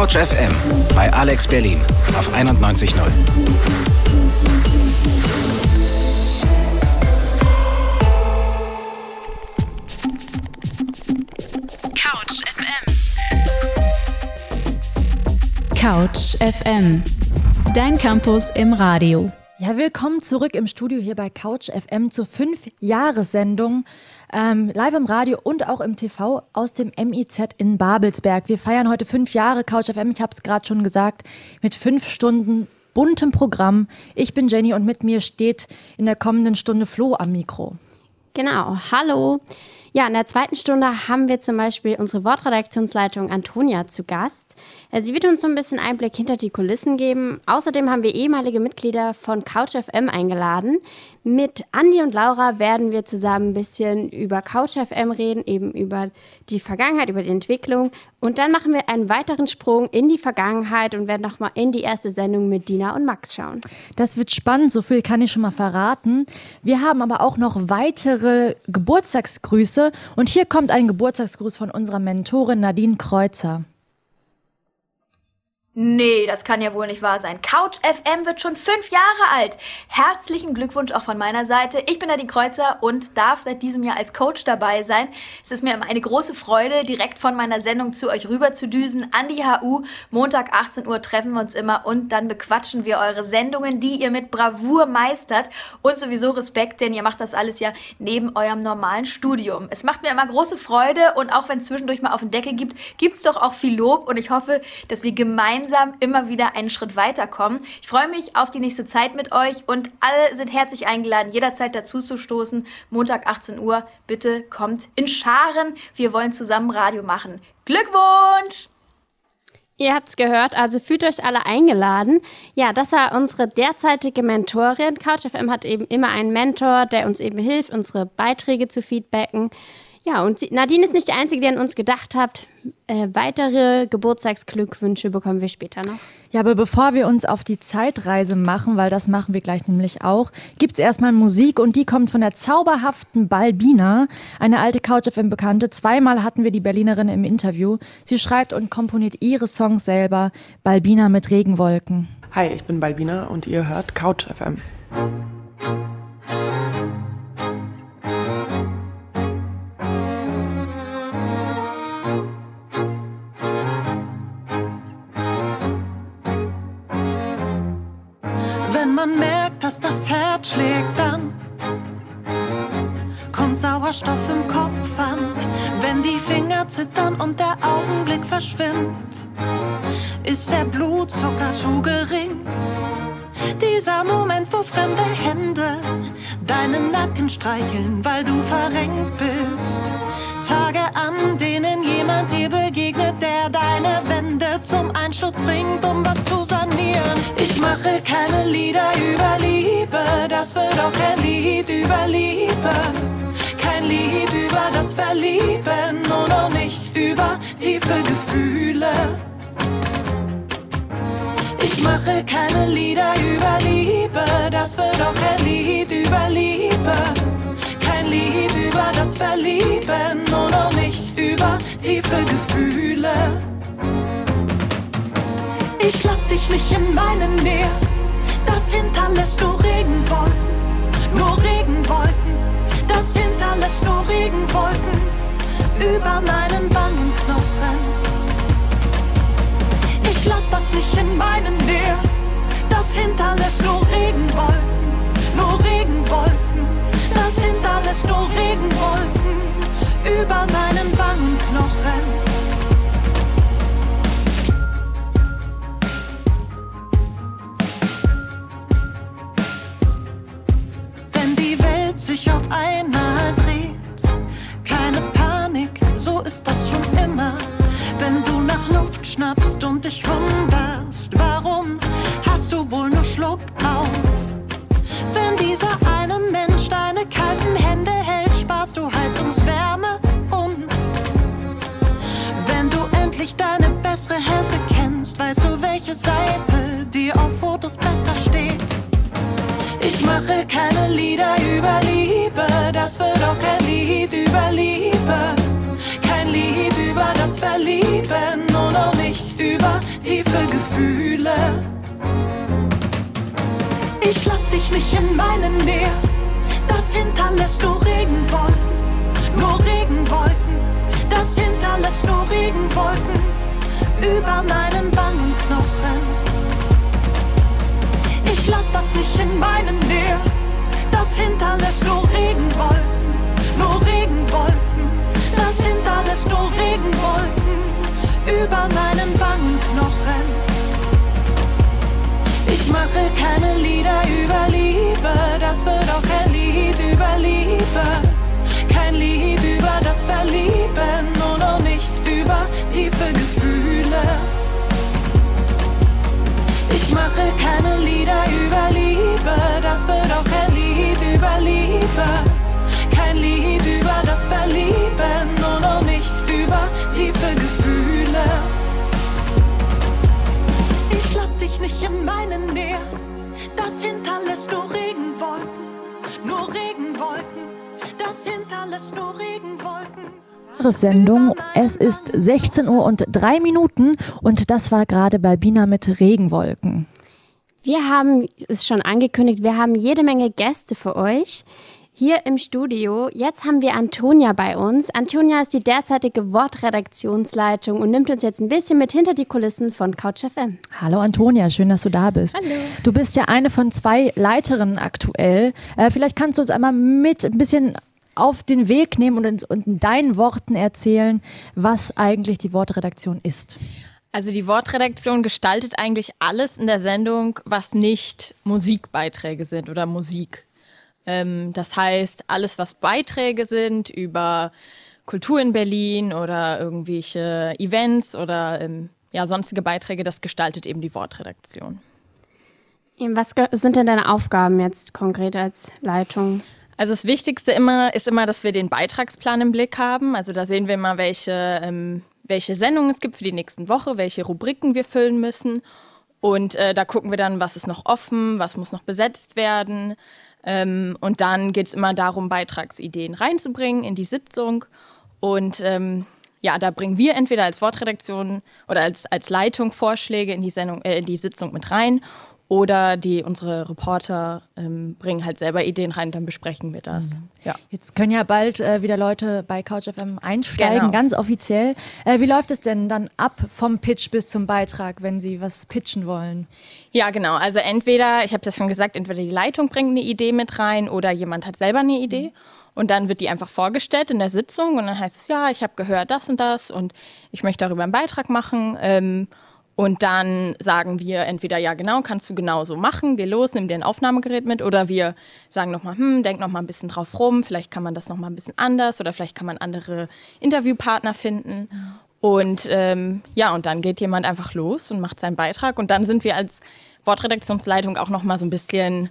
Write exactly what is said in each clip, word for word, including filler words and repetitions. Couch F M bei Alex Berlin auf einundneunzig Komma null. Couch F M. Couch F M. Dein Campus im Radio. Ja, willkommen zurück im Studio hier bei Couch F M zur fünf-Jahres-Sendung. Ähm, live im Radio und auch im T V aus dem M I Z in Babelsberg. Wir feiern heute fünf Jahre Couch F M, ich habe es gerade schon gesagt, mit fünf Stunden buntem Programm. Ich bin Jenny und mit mir steht in der kommenden Stunde Flo am Mikro. Genau, hallo. Ja, in der zweiten Stunde haben wir zum Beispiel unsere Wortredaktionsleitung Antonia zu Gast. Sie wird uns so ein bisschen Einblick hinter die Kulissen geben. Außerdem haben wir ehemalige Mitglieder von Couch F M eingeladen. Mit Andi und Laura werden wir zusammen ein bisschen über Couch F M reden, eben über die Vergangenheit, über die Entwicklung. Und dann machen wir einen weiteren Sprung in die Vergangenheit und werden nochmal in die erste Sendung mit Dina und Max schauen. Das wird spannend, so viel kann ich schon mal verraten. Wir haben aber auch noch weitere Geburtstagsgrüße. Und hier kommt ein Geburtstagsgruß von unserer Mentorin Nadine Kreuzer. Nee, das kann ja wohl nicht wahr sein. Couch F M wird schon fünf Jahre alt. Herzlichen Glückwunsch auch von meiner Seite. Ich bin Nadine Kreuzer und darf seit diesem Jahr als Coach dabei sein. Es ist mir eine große Freude, direkt von meiner Sendung zu euch rüber zu düsen an die H U. Montag achtzehn Uhr treffen wir uns immer und dann bequatschen wir eure Sendungen, die ihr mit Bravour meistert. Und sowieso Respekt, denn ihr macht das alles ja neben eurem normalen Studium. Es macht mir immer große Freude und auch wenn es zwischendurch mal auf den Deckel gibt, gibt es doch auch viel Lob und ich hoffe, dass wir gemeinsam immer wieder einen Schritt weiterkommen. Ich freue mich auf die nächste Zeit mit euch und alle sind herzlich eingeladen, jederzeit dazu zu stoßen. Montag achtzehn Uhr, bitte kommt in Scharen. Wir wollen zusammen Radio machen. Glückwunsch! Ihr habt's gehört, also fühlt euch alle eingeladen. Ja, das war unsere derzeitige Mentorin. Couch F M hat eben immer einen Mentor, der uns eben hilft, unsere Beiträge zu feedbacken. Ja, und Nadine ist nicht die Einzige, die an uns gedacht hat. Äh, weitere Geburtstagsglückwünsche bekommen wir später noch. Ja, aber bevor wir uns auf die Zeitreise machen, weil das machen wir gleich nämlich auch, gibt es erstmal Musik und die kommt von der zauberhaften Balbina, eine alte Couch-F M-Bekannte. Zweimal hatten wir die Berlinerin im Interview. Sie schreibt und komponiert ihre Songs selber, Balbina mit Regenwolken. Hi, ich bin Balbina und ihr hört Couch F M. Wenn man merkt, dass das Herz schlägt, dann kommt Sauerstoff im Kopf an. Wenn die Finger zittern und der Augenblick verschwimmt, ist der Blutzucker zu gering. Dieser Moment, wo fremde Hände deinen Nacken streicheln, weil du verrenkt bist. Tage, an denen jemand dir begegnet, der deine Wände zum Einschutz bringt, um was zu sanieren. Ich mache keine Lieder über Liebe, das wird auch kein Lied über Liebe. Kein Lied über das Verlieben und auch nicht über tiefe Gefühle. Ich mache keine Lieder über Liebe, das wird auch kein Lied über Liebe. Kein Lied über das Verlieben und auch nicht über tiefe Gefühle. Ich lass dich nicht in meine Nähe, das hinterlässt nur Regenwolken. Nur Regenwolken, das hinterlässt nur Regenwolken über meinen Wangenknochen. Ich lass das nicht in meinen Nähe, das hinterlässt nur Regenwolken, nur Regenwolken. Das hinterlässt nur Regenwolken über meinen Wangenknochen. Wenn die Welt sich auf einmal dreht, keine Panik, so ist das schon immer. Wenn du nach Luft schnappst und dich wunderst, warum hast du wohl nur Schluck auf? Wenn dieser eine Mensch deine kalten Hände hält, sparst du Heizungswärme und wenn du endlich deine bessere Hälfte kennst, weißt du, welche Seite dir auf Fotos besser steht. Ich mache keine Lieder über Liebe, das wird auch kein Lied über Liebe. Kein Lied über das Verlieben und auch nicht über tiefe Gefühle. Ich lass dich nicht in meine Nähe, das hinterlässt nur Regenwolken, nur Regenwolken. Das hinterlässt nur Regenwolken über meinen Wangenknochen. Ich lass das nicht in meine Nähe, das hinterlässt nur Regenwolken, nur Regenwolken. Das hinterlässt nur Regenwolken über meinen Wangenknochen. Ich mache keine Lieder über Liebe, das wird auch kein Lied über Liebe. Kein Lied über das Verlieben und auch nicht über tiefe Gefühle. Ich mache keine Lieder über Liebe, das wird auch kein Lied über Liebe. Kein Lied über das Verlieben und auch nicht über tiefe Gefühle. Ich lass dich nicht in meine Nähe, das hinterlässt nur Regenwolken, nur Regenwolken, das hinterlässt nur Regenwolken. Sendung. Es ist sechzehn Uhr und drei Minuten und das war gerade Balbina mit Regenwolken. Wir haben es schon angekündigt, wir haben jede Menge Gäste für euch. Hier im Studio, jetzt haben wir Antonia bei uns. Antonia ist die derzeitige Wortredaktionsleitung und nimmt uns jetzt ein bisschen mit hinter die Kulissen von Couch F M. Hallo Antonia, schön, dass du da bist. Hallo. Du bist ja eine von zwei Leiterinnen aktuell. Äh, vielleicht kannst du uns einmal mit ein bisschen auf den Weg nehmen und in, und in deinen Worten erzählen, was eigentlich die Wortredaktion ist. Also die Wortredaktion gestaltet eigentlich alles in der Sendung, was nicht Musikbeiträge sind oder Musik. Das heißt, alles, was Beiträge sind über Kultur in Berlin oder irgendwelche Events oder ähm, ja, sonstige Beiträge, das gestaltet eben die Wortredaktion. Was sind denn deine Aufgaben jetzt konkret als Leitung? Also das Wichtigste immer ist immer, dass wir den Beitragsplan im Blick haben. Also da sehen wir immer, welche, ähm, welche Sendungen es gibt für die nächsten Woche, welche Rubriken wir füllen müssen. Und äh, da gucken wir dann, was ist noch offen, was muss noch besetzt werden. Ähm, und dann geht es immer darum, Beitragsideen reinzubringen in die Sitzung. Und ähm, ja, da bringen wir entweder als Wortredaktion oder als, als Leitung Vorschläge in die, Sendung, äh, in die Sitzung mit rein. Oder die unsere Reporter ähm, bringen halt selber Ideen rein, dann besprechen wir das. Mhm. Ja. Jetzt können ja bald äh, wieder Leute bei Couch F M einsteigen, genau. Ganz offiziell. Äh, wie läuft es denn dann ab vom Pitch bis zum Beitrag, wenn sie was pitchen wollen? Ja, genau. Also entweder, ich habe das schon gesagt, entweder die Leitung bringt eine Idee mit rein oder jemand hat selber eine Idee. Mhm. Und dann wird die einfach vorgestellt in der Sitzung und dann heißt es, ja, ich habe gehört das und das und ich möchte darüber einen Beitrag machen. Ähm, Und dann sagen wir entweder, ja genau, kannst du genau so machen, geh los, nimm dir ein Aufnahmegerät mit. Oder wir sagen nochmal, hm, denk nochmal ein bisschen drauf rum, vielleicht kann man das nochmal ein bisschen anders oder vielleicht kann man andere Interviewpartner finden. Und ähm, ja, und dann geht jemand einfach los und macht seinen Beitrag. Und dann sind wir als Wortredaktionsleitung auch nochmal so ein bisschen...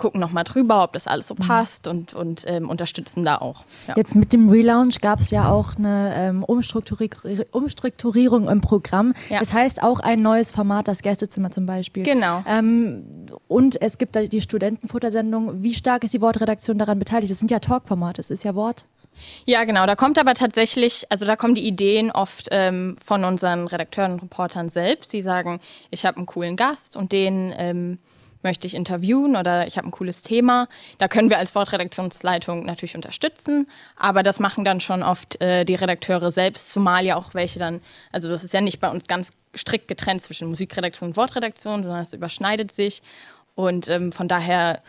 gucken nochmal drüber, ob das alles so passt und, und ähm, unterstützen da auch. Ja. Jetzt mit dem Relaunch gab es ja auch eine ähm, Umstrukturi- Umstrukturierung im Programm. Ja. Das heißt auch ein neues Format, das Gästezimmer zum Beispiel. Genau. Ähm, und es gibt da die Studentenfuttersendung. Wie stark ist die Wortredaktion daran beteiligt? Das sind ja Talkformate, es ist ja Wort. Ja, genau. Da kommt aber tatsächlich, also da kommen die Ideen oft ähm, von unseren Redakteuren und Reportern selbst. Sie sagen, ich habe einen coolen Gast und den... Ähm, möchte ich interviewen oder ich habe ein cooles Thema. Da können wir als Wortredaktionsleitung natürlich unterstützen, aber das machen dann schon oft äh, die Redakteure selbst, zumal ja auch welche dann, also das ist ja nicht bei uns ganz strikt getrennt zwischen Musikredaktion und Wortredaktion, sondern es überschneidet sich und ähm, von daher,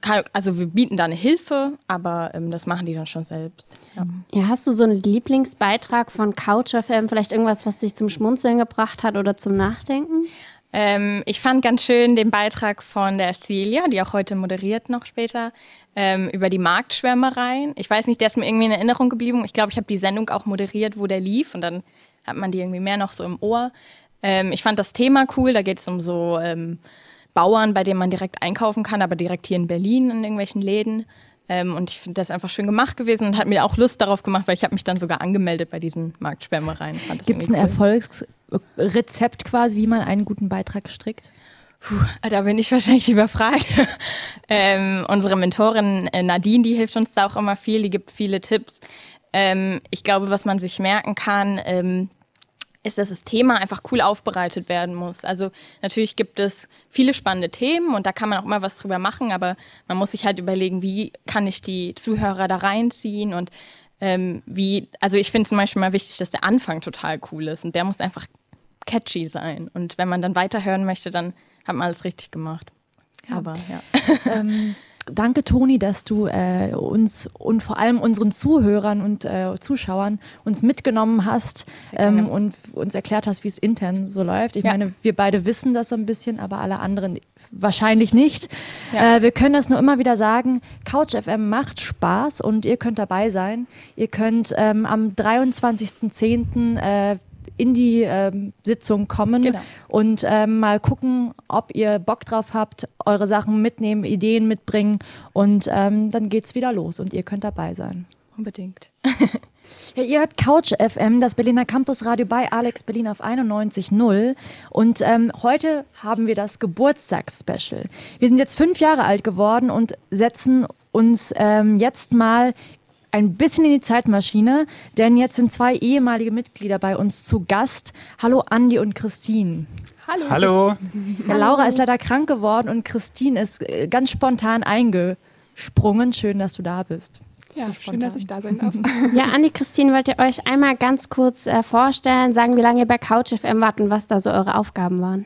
kann, also wir bieten da eine Hilfe, aber ähm, das machen die dann schon selbst. Ja. Ja, hast du so einen Lieblingsbeitrag von Couch F M, vielleicht irgendwas, was dich zum Schmunzeln gebracht hat oder zum Nachdenken? Ähm, ich fand ganz schön den Beitrag von der Celia, die auch heute moderiert noch später, ähm, über die Marktschwärmereien. Ich weiß nicht, der ist mir irgendwie in Erinnerung geblieben. Ich glaube, ich habe die Sendung auch moderiert, wo der lief und dann hat man die irgendwie mehr noch so im Ohr. Ähm, ich fand das Thema cool, da geht es um so ähm, Bauern, bei denen man direkt einkaufen kann, aber direkt hier in Berlin in irgendwelchen Läden. Ähm, und ich finde das einfach schön gemacht gewesen und hat mir auch Lust darauf gemacht, weil ich habe mich dann sogar angemeldet bei diesen Marktschwärmereien. Gibt es ein cool. Erfolgsrezept quasi, wie man einen guten Beitrag strickt? Puh, da bin ich wahrscheinlich überfragt. ähm, unsere Mentorin äh, Nadine, die hilft uns da auch immer viel, die gibt viele Tipps. Ähm, ich glaube, was man sich merken kann, ähm, ist, dass das Thema einfach cool aufbereitet werden muss. Also natürlich gibt es viele spannende Themen und da kann man auch immer was drüber machen, aber man muss sich halt überlegen, wie kann ich die Zuhörer da reinziehen und ähm, wie, also ich finde zum Beispiel mal wichtig, dass der Anfang total cool ist und der muss einfach catchy sein und wenn man dann weiterhören möchte, dann hat man alles richtig gemacht. Ja. Aber ja. Ähm. Danke, Toni, dass du äh, uns und vor allem unseren Zuhörern und äh, Zuschauern uns mitgenommen hast ähm, und f- uns erklärt hast, wie es intern so läuft. Ich ja. meine, wir beide wissen das so ein bisschen, aber alle anderen wahrscheinlich nicht. Ja. Äh, wir können das nur immer wieder sagen, Couch F M macht Spaß und ihr könnt dabei sein. Ihr könnt ähm, am dreiundzwanzigsten zehnten äh, in die ähm, Sitzung kommen genau. und ähm, mal gucken, ob ihr Bock drauf habt, eure Sachen mitnehmen, Ideen mitbringen und ähm, dann geht's wieder los und ihr könnt dabei sein. Unbedingt. Ja, ihr hört Couch F M, das Berliner Campusradio bei Alex Berlin auf einundneunzig Komma null und ähm, heute haben wir das Geburtstagsspecial. Wir sind jetzt fünf Jahre alt geworden und setzen uns ähm, jetzt mal ein bisschen in die Zeitmaschine, denn jetzt sind zwei ehemalige Mitglieder bei uns zu Gast. Hallo Andi und Christine. Hallo. Hallo. Ja, Laura ist leider krank geworden und Christine ist ganz spontan eingesprungen. Schön, dass du da bist. Ja, so schön, dass ich da sein darf. Ja, Andi, Christine, wollt ihr euch einmal ganz kurz äh, vorstellen, sagen, wie lange ihr bei Couch F M wart und was da so eure Aufgaben waren?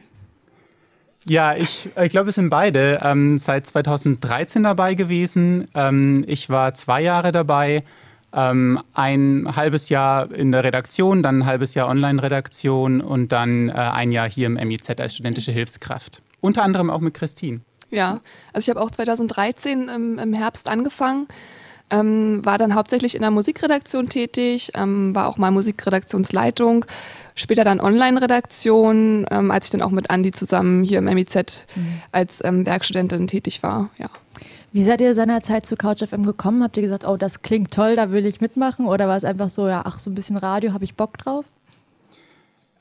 Ja, ich, ich glaube, wir sind beide ähm, seit zweitausenddreizehn dabei gewesen. Ähm, ich war zwei Jahre dabei, ähm, ein halbes Jahr in der Redaktion, dann ein halbes Jahr Online-Redaktion und dann äh, ein Jahr hier im M I Z als studentische Hilfskraft. Unter anderem auch mit Christine. Ja, also ich habe auch zweitausenddreizehn im, im Herbst angefangen, ähm, war dann hauptsächlich in der Musikredaktion tätig, ähm, war auch mal Musikredaktionsleitung. Später dann Online-Redaktion, ähm, als ich dann auch mit Andi zusammen hier im M I Z mhm. als ähm, Werkstudentin tätig war. Ja. Wie seid ihr seinerzeit zu Couch F M gekommen? Habt ihr gesagt, oh, das klingt toll, da will ich mitmachen? Oder war es einfach so, ja, ach, so ein bisschen Radio, habe ich Bock drauf?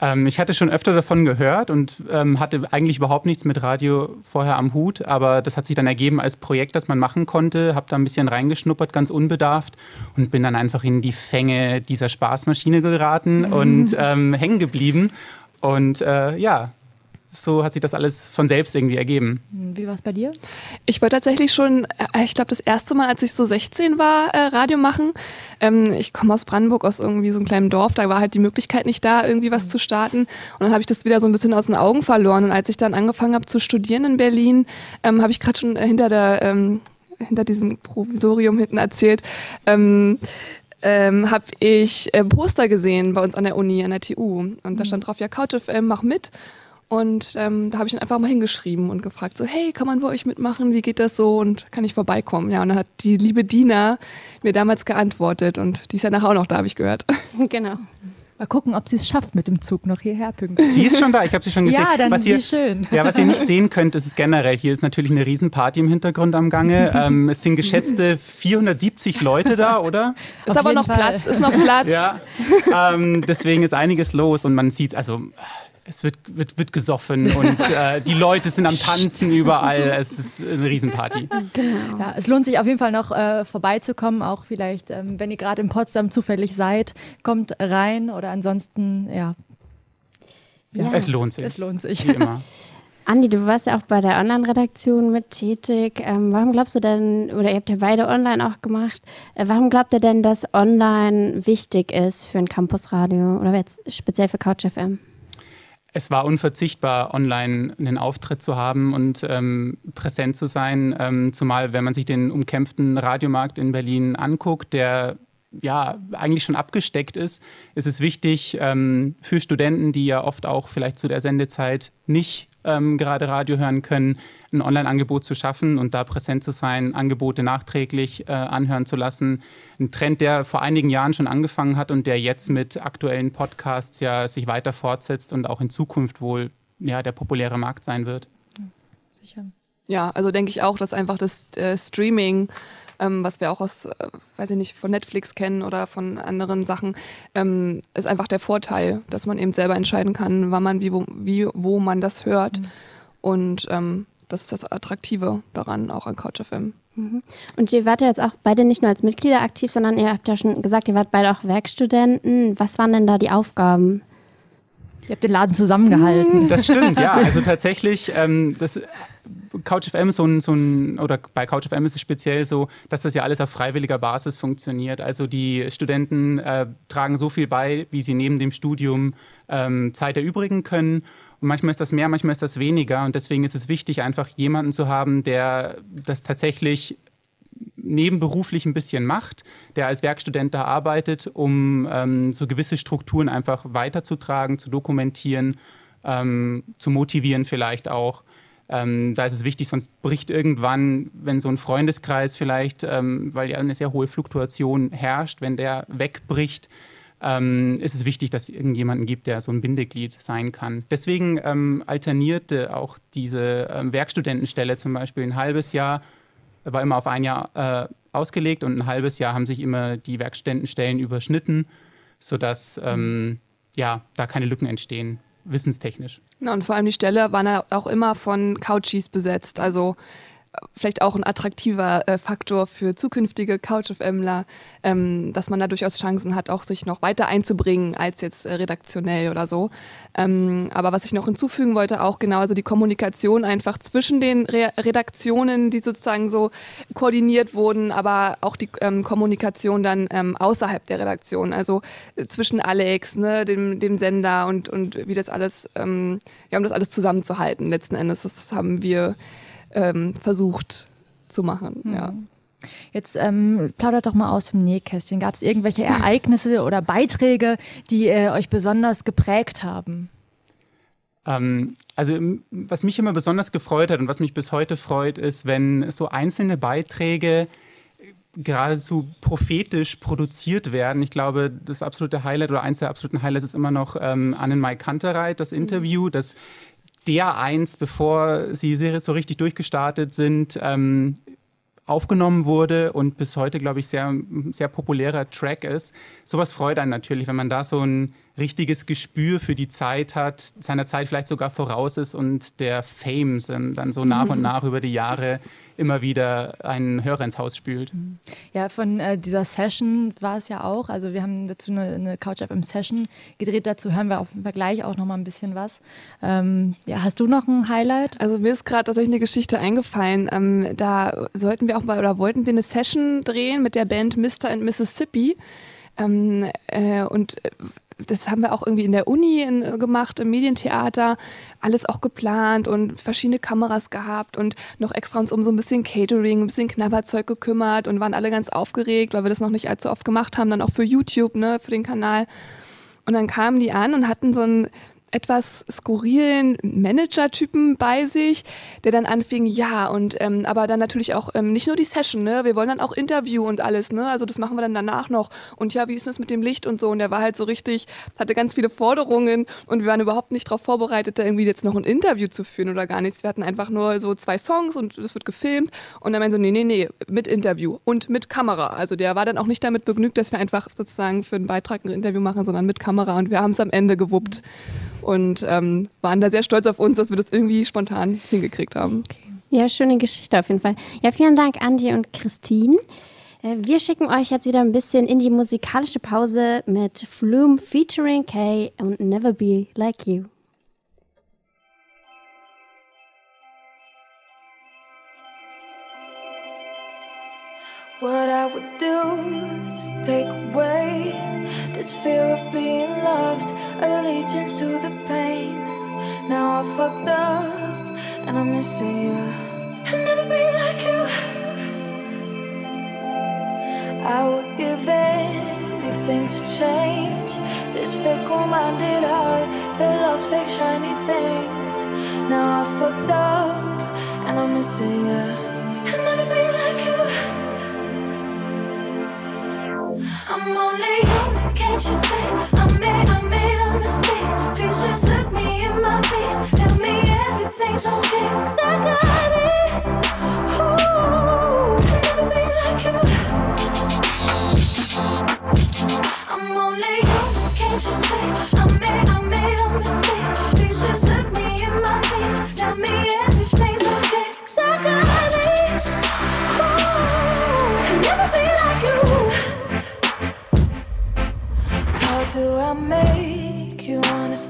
Ähm, ich hatte schon öfter davon gehört und ähm, hatte eigentlich überhaupt nichts mit Radio vorher am Hut. Aber das hat sich dann ergeben als Projekt, das man machen konnte. Habe da ein bisschen reingeschnuppert, ganz unbedarft. Und bin dann einfach in die Fänge dieser Spaßmaschine geraten mhm. und ähm, hängen geblieben. Und äh, ja, so hat sich das alles von selbst irgendwie ergeben. Wie war es bei dir? Ich wollte tatsächlich schon, ich glaube das erste Mal, als ich so sechzehn war, äh, Radio machen. Ähm, ich komme aus Brandenburg, aus irgendwie so einem kleinen Dorf, da war halt die Möglichkeit nicht da, irgendwie was mhm. zu starten. Und dann habe ich das wieder so ein bisschen aus den Augen verloren. Und als ich dann angefangen habe zu studieren in Berlin, ähm, habe ich gerade schon hinter der, ähm, hinter diesem Provisorium hinten erzählt, ähm, Ähm, habe ich ein Poster gesehen bei uns an der Uni, an der T U. Und mhm. da stand drauf, ja, Couch F M, mach mit. Und ähm, da habe ich dann einfach mal hingeschrieben und gefragt, so, hey, kann man bei euch mitmachen? Wie geht das so? Und kann ich vorbeikommen? Ja, und dann hat die liebe Dina mir damals geantwortet. Und die ist ja nachher auch noch da, habe ich gehört. Genau. Mal gucken, ob sie es schafft mit dem Zug noch hierher pünktlich. Sie ist schon da, ich habe sie schon gesehen. Ja, dann was ihr, schön. Ja, was ihr nicht sehen könnt, ist es generell, hier ist natürlich eine Riesenparty im Hintergrund am Gange. Ähm, es sind geschätzte vierhundertsiebzig Leute da, oder? Ist aber noch Fall. Platz, ist noch Platz. Ja, ähm, deswegen ist einiges los und man sieht, also es wird, wird, wird gesoffen und äh, die Leute sind am Tanzen überall. Es ist eine Riesenparty. Genau. Ja, es lohnt sich auf jeden Fall noch äh, vorbeizukommen, auch vielleicht, ähm, wenn ihr gerade in Potsdam zufällig seid, kommt rein oder ansonsten, ja. ja. ja. Es lohnt sich. Es lohnt sich. Wie immer. Andi, du warst ja auch bei der Online-Redaktion mit tätig. Ähm, warum glaubst du denn, oder ihr habt ja beide online auch gemacht, äh, warum glaubt ihr denn, dass online wichtig ist für ein Campusradio oder jetzt speziell für Couch F M? Es war unverzichtbar, online einen Auftritt zu haben und ähm, präsent zu sein. Ähm, zumal, wenn man sich den umkämpften Radiomarkt in Berlin anguckt, der ja eigentlich schon abgesteckt ist, ist es wichtig ähm, für Studenten, die ja oft auch vielleicht zu der Sendezeit nicht ähm, gerade Radio hören können, ein Online-Angebot zu schaffen und da präsent zu sein, Angebote nachträglich äh, anhören zu lassen. Ein Trend, der vor einigen Jahren schon angefangen hat und der jetzt mit aktuellen Podcasts ja sich weiter fortsetzt und auch in Zukunft wohl ja, der populäre Markt sein wird. Sicher. Ja, also denke ich auch, dass einfach das äh, Streaming, ähm, was wir auch aus, äh, weiß ich nicht, von Netflix kennen oder von anderen Sachen, ähm, ist einfach der Vorteil, dass man eben selber entscheiden kann, wann man, wie, wo, wie, wo man das hört. Mhm. Und ähm, das ist das Attraktive daran, auch an Couch F M. Und ihr wart ja jetzt auch beide nicht nur als Mitglieder aktiv, sondern ihr habt ja schon gesagt, ihr wart beide auch Werkstudenten. Was waren denn da die Aufgaben? Ihr habt den Laden zusammengehalten. Das stimmt, ja. Also tatsächlich, ähm, das Couch F M so ein, so ein, oder bei Couch F M ist es speziell so, dass das ja alles auf freiwilliger Basis funktioniert. Also die Studenten äh, tragen so viel bei, wie sie neben dem Studium ähm, Zeit erübrigen können. Und manchmal ist das mehr, manchmal ist das weniger. Und deswegen ist es wichtig, einfach jemanden zu haben, der das tatsächlich nebenberuflich ein bisschen macht, der als Werkstudent da arbeitet, um ähm, so gewisse Strukturen einfach weiterzutragen, zu dokumentieren, ähm, zu motivieren vielleicht auch. Ähm, da ist es wichtig, sonst bricht irgendwann, wenn so ein Freundeskreis vielleicht, ähm, weil ja eine sehr hohe Fluktuation herrscht, wenn der wegbricht, ähm, ist es wichtig, dass es irgendjemanden gibt, der so ein Bindeglied sein kann. Deswegen ähm, alternierte auch diese ähm, Werkstudentenstelle zum Beispiel ein halbes Jahr, war immer auf ein Jahr äh, ausgelegt, und ein halbes Jahr haben sich immer die Werkstudentenstellen überschnitten, sodass ähm, ja, da keine Lücken entstehen, wissenstechnisch. Na, und vor allem die Stelle war ja auch immer von Couchies besetzt, also vielleicht auch ein attraktiver äh, Faktor für zukünftige Couch F M ler, ähm, dass man da durchaus Chancen hat, auch sich noch weiter einzubringen als jetzt äh, redaktionell oder so. Ähm, aber was ich noch hinzufügen wollte, auch genau, also die Kommunikation einfach zwischen den Re- Redaktionen, die sozusagen so koordiniert wurden, aber auch die ähm, Kommunikation dann ähm, außerhalb der Redaktion, also äh, zwischen Alex, ne, dem, dem Sender und, und wie das alles, ähm, ja, um das alles zusammenzuhalten letzten Endes. Das haben wir versucht zu machen, mhm. ja. Jetzt ähm, plaudert doch mal aus dem Nähkästchen. Gab es irgendwelche Ereignisse oder Beiträge, die äh, euch besonders geprägt haben? Ähm, also was mich immer besonders gefreut hat und was mich bis heute freut, ist, wenn so einzelne Beiträge geradezu prophetisch produziert werden. Ich glaube, das absolute Highlight oder eins der absoluten Highlights ist immer noch ähm, AnnenMayKantereit, das Interview, mhm. das der eins, bevor sie so richtig durchgestartet sind, ähm, aufgenommen wurde und bis heute, glaube ich, sehr, sehr populärer Track ist. Sowas freut einen natürlich, wenn man da so ein richtiges Gespür für die Zeit hat, seiner Zeit vielleicht sogar voraus ist und der Fame dann so nach und nach über die Jahre immer wieder einen Hörer ins Haus spült. Ja, von äh, dieser Session war es ja auch. Also wir haben dazu eine, eine Couch F M Session gedreht. Dazu hören wir auf jeden Fall gleich auch noch mal ein bisschen was. Ähm, ja, hast du noch ein Highlight? Also mir ist gerade tatsächlich eine Geschichte eingefallen. Ähm, da sollten wir auch mal oder wollten wir eine Session drehen mit der Band Mister and Mississippi. Ähm, äh, und das haben wir auch irgendwie in der Uni in, gemacht, im Medientheater, alles auch geplant und verschiedene Kameras gehabt und noch extra uns um so ein bisschen Catering, ein bisschen Knabberzeug gekümmert und waren alle ganz aufgeregt, weil wir das noch nicht allzu oft gemacht haben, dann auch für YouTube, ne, für den Kanal. Und dann kamen die an und hatten so einen etwas skurrilen Manager-Typen bei sich, der dann anfing, ja, und ähm, aber dann natürlich auch ähm, nicht nur die Session, ne, wir wollen dann auch Interview und alles, ne, also das machen wir dann danach noch und ja, wie ist denn das mit dem Licht und so, und der war halt so richtig, hatte ganz viele Forderungen und wir waren überhaupt nicht darauf vorbereitet, da irgendwie jetzt noch ein Interview zu führen oder gar nichts, wir hatten einfach nur so zwei Songs und das wird gefilmt und dann meinte so, nee, nee, nee, mit Interview und mit Kamera, also der war dann auch nicht damit begnügt, dass wir einfach sozusagen für einen Beitrag ein Interview machen, sondern mit Kamera, und wir haben es am Ende gewuppt. Und ähm, waren da sehr stolz auf uns, dass wir das irgendwie spontan hingekriegt haben. Okay. Ja, schöne Geschichte auf jeden Fall. Ja, vielen Dank, Andi und Christine. Äh, wir schicken euch jetzt wieder ein bisschen in die musikalische Pause mit Flume featuring Kay und Never Be Like You. What I would do is take away this fear of being loved, allegiance to the pain. Now I fucked up and I'm missing you. I'll never be like you. I would give anything to change this fickle-minded heart that loves fake shiny things. Now I fucked up and I'm missing you. I'll never be like you. I'm only human, can't you see? I made, I made a mistake. Please just look me in my face. Tell me everything's okay, 'cause I got it. Ooh, I'll never be like you. I'm only human, can't you see? I made, I made a mistake. Please just look me in my face. Tell me everything's okay, 'cause I got it. Ooh, I'll never be like you. Do I make you understand?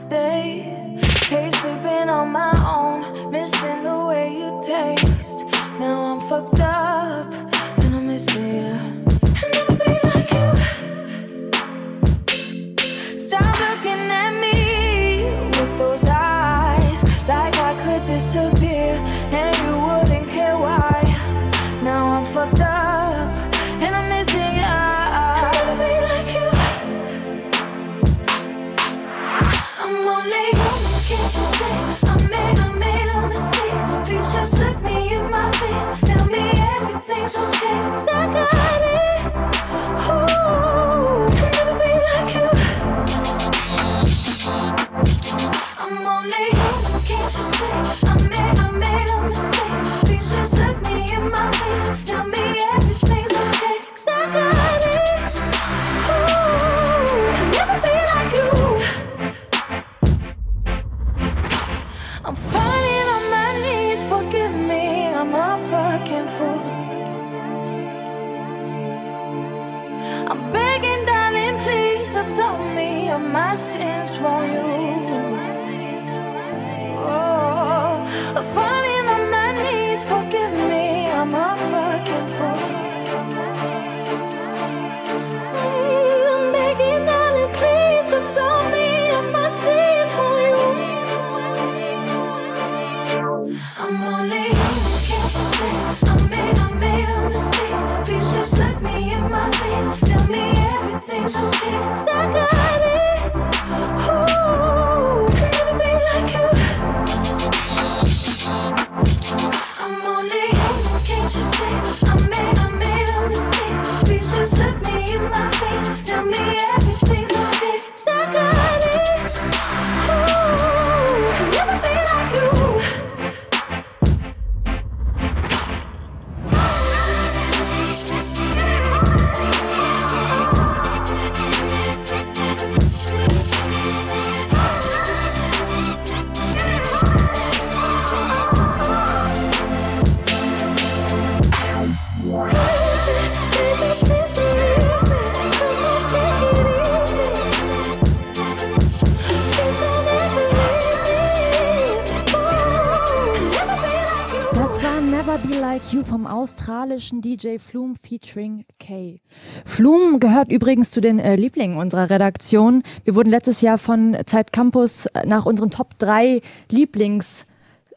Vom australischen D J Flume featuring Kay. Flume gehört übrigens zu den äh, Lieblingen unserer Redaktion. Wir wurden letztes Jahr von Zeit Campus nach unseren Top drei Lieblings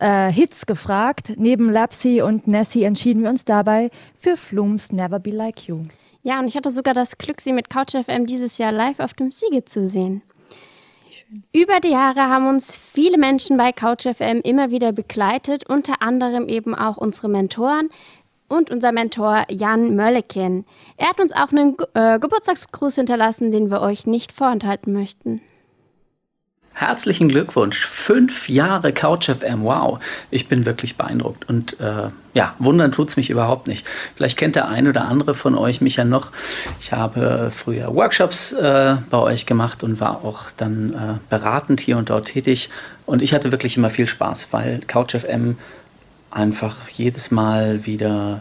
äh, Hits gefragt. Neben Lapsy und Nessie entschieden wir uns dabei für Flumes Never Be Like You. Ja, und ich hatte sogar das Glück, sie mit Couch F M dieses Jahr live auf dem Siege zu sehen. Über die Jahre haben uns viele Menschen bei Couch F M immer wieder begleitet, unter anderem eben auch unsere Mentoren und unser Mentor Jan Mölleken. Er hat uns auch einen Ge- äh, Geburtstagsgruß hinterlassen, den wir euch nicht vorenthalten möchten. Herzlichen Glückwunsch, fünf Jahre Couch F M, wow, ich bin wirklich beeindruckt und äh, ja, wundern tut's mich überhaupt nicht. Vielleicht kennt der ein oder andere von euch mich ja noch, ich habe früher Workshops äh, bei euch gemacht und war auch dann äh, beratend hier und dort tätig und ich hatte wirklich immer viel Spaß, weil Couch F M einfach jedes Mal wieder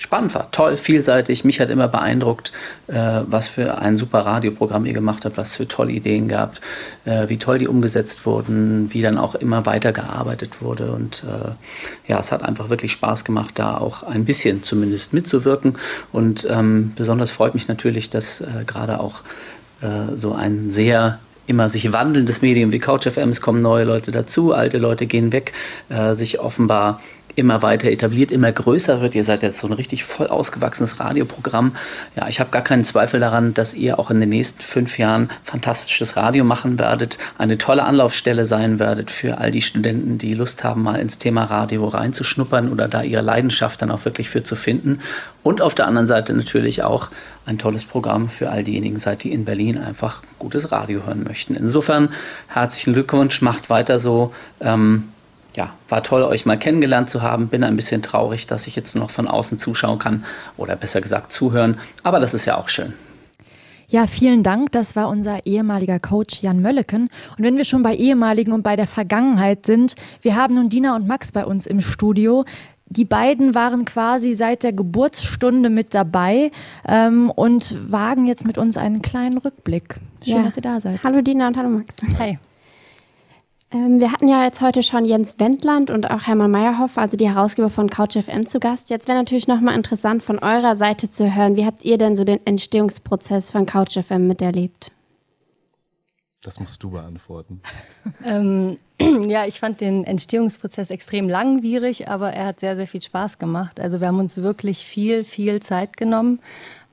spannend war, toll, vielseitig. Mich hat immer beeindruckt, äh, was für ein super Radioprogramm ihr gemacht habt, was für tolle Ideen gehabt, äh, wie toll die umgesetzt wurden, wie dann auch immer weitergearbeitet wurde. Und äh, ja, es hat einfach wirklich Spaß gemacht, da auch ein bisschen zumindest mitzuwirken. Und ähm, besonders freut mich natürlich, dass äh, gerade auch äh, so ein sehr immer sich wandelndes Medium wie Couch F M, es kommen neue Leute dazu, alte Leute gehen weg, äh, sich offenbar immer weiter etabliert, immer größer wird. Ihr seid jetzt so ein richtig voll ausgewachsenes Radioprogramm. Ja, ich habe gar keinen Zweifel daran, dass ihr auch in den nächsten fünf Jahren fantastisches Radio machen werdet, eine tolle Anlaufstelle sein werdet für all die Studenten, die Lust haben, mal ins Thema Radio reinzuschnuppern oder da ihre Leidenschaft dann auch wirklich für zu finden. Und auf der anderen Seite natürlich auch ein tolles Programm für all diejenigen seid, die in Berlin einfach gutes Radio hören möchten. Insofern herzlichen Glückwunsch, macht weiter so. Ähm, Ja, war toll, euch mal kennengelernt zu haben. Bin ein bisschen traurig, dass ich jetzt nur noch von außen zuschauen kann oder besser gesagt zuhören. Aber das ist ja auch schön. Ja, vielen Dank. Das war unser ehemaliger Coach Jan Mölleken. Und wenn wir schon bei ehemaligen und bei der Vergangenheit sind, wir haben nun Dina und Max bei uns im Studio. Die beiden waren quasi seit der Geburtsstunde mit dabei ähm, und wagen jetzt mit uns einen kleinen Rückblick. Schön, ja, dass ihr da seid. Hallo Dina und hallo Max. Hi. Wir hatten ja jetzt heute schon Jens Wendland und auch Hermann Meyerhoff, also die Herausgeber von Couch F M, zu Gast. Jetzt wäre natürlich nochmal interessant, von eurer Seite zu hören, wie habt ihr denn so den Entstehungsprozess von Couch F M miterlebt? Das musst du beantworten. ähm, Ja, ich fand den Entstehungsprozess extrem langwierig, aber er hat sehr, sehr viel Spaß gemacht. Also wir haben uns wirklich viel, viel Zeit genommen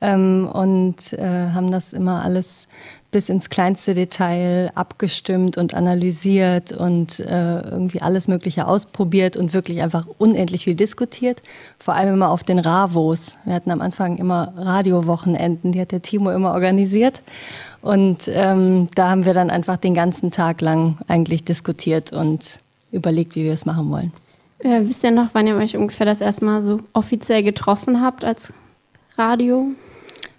ähm, und äh, haben das immer alles bis ins kleinste Detail abgestimmt und analysiert und äh, irgendwie alles Mögliche ausprobiert und wirklich einfach unendlich viel diskutiert. Vor allem immer auf den Ravos. Wir hatten am Anfang immer Radiowochenenden, die hat der Timo immer organisiert. Und ähm, da haben wir dann einfach den ganzen Tag lang eigentlich diskutiert und überlegt, wie wir es machen wollen. Äh, wisst ihr noch, wann ihr euch ungefähr das erste Mal so offiziell getroffen habt als Radio?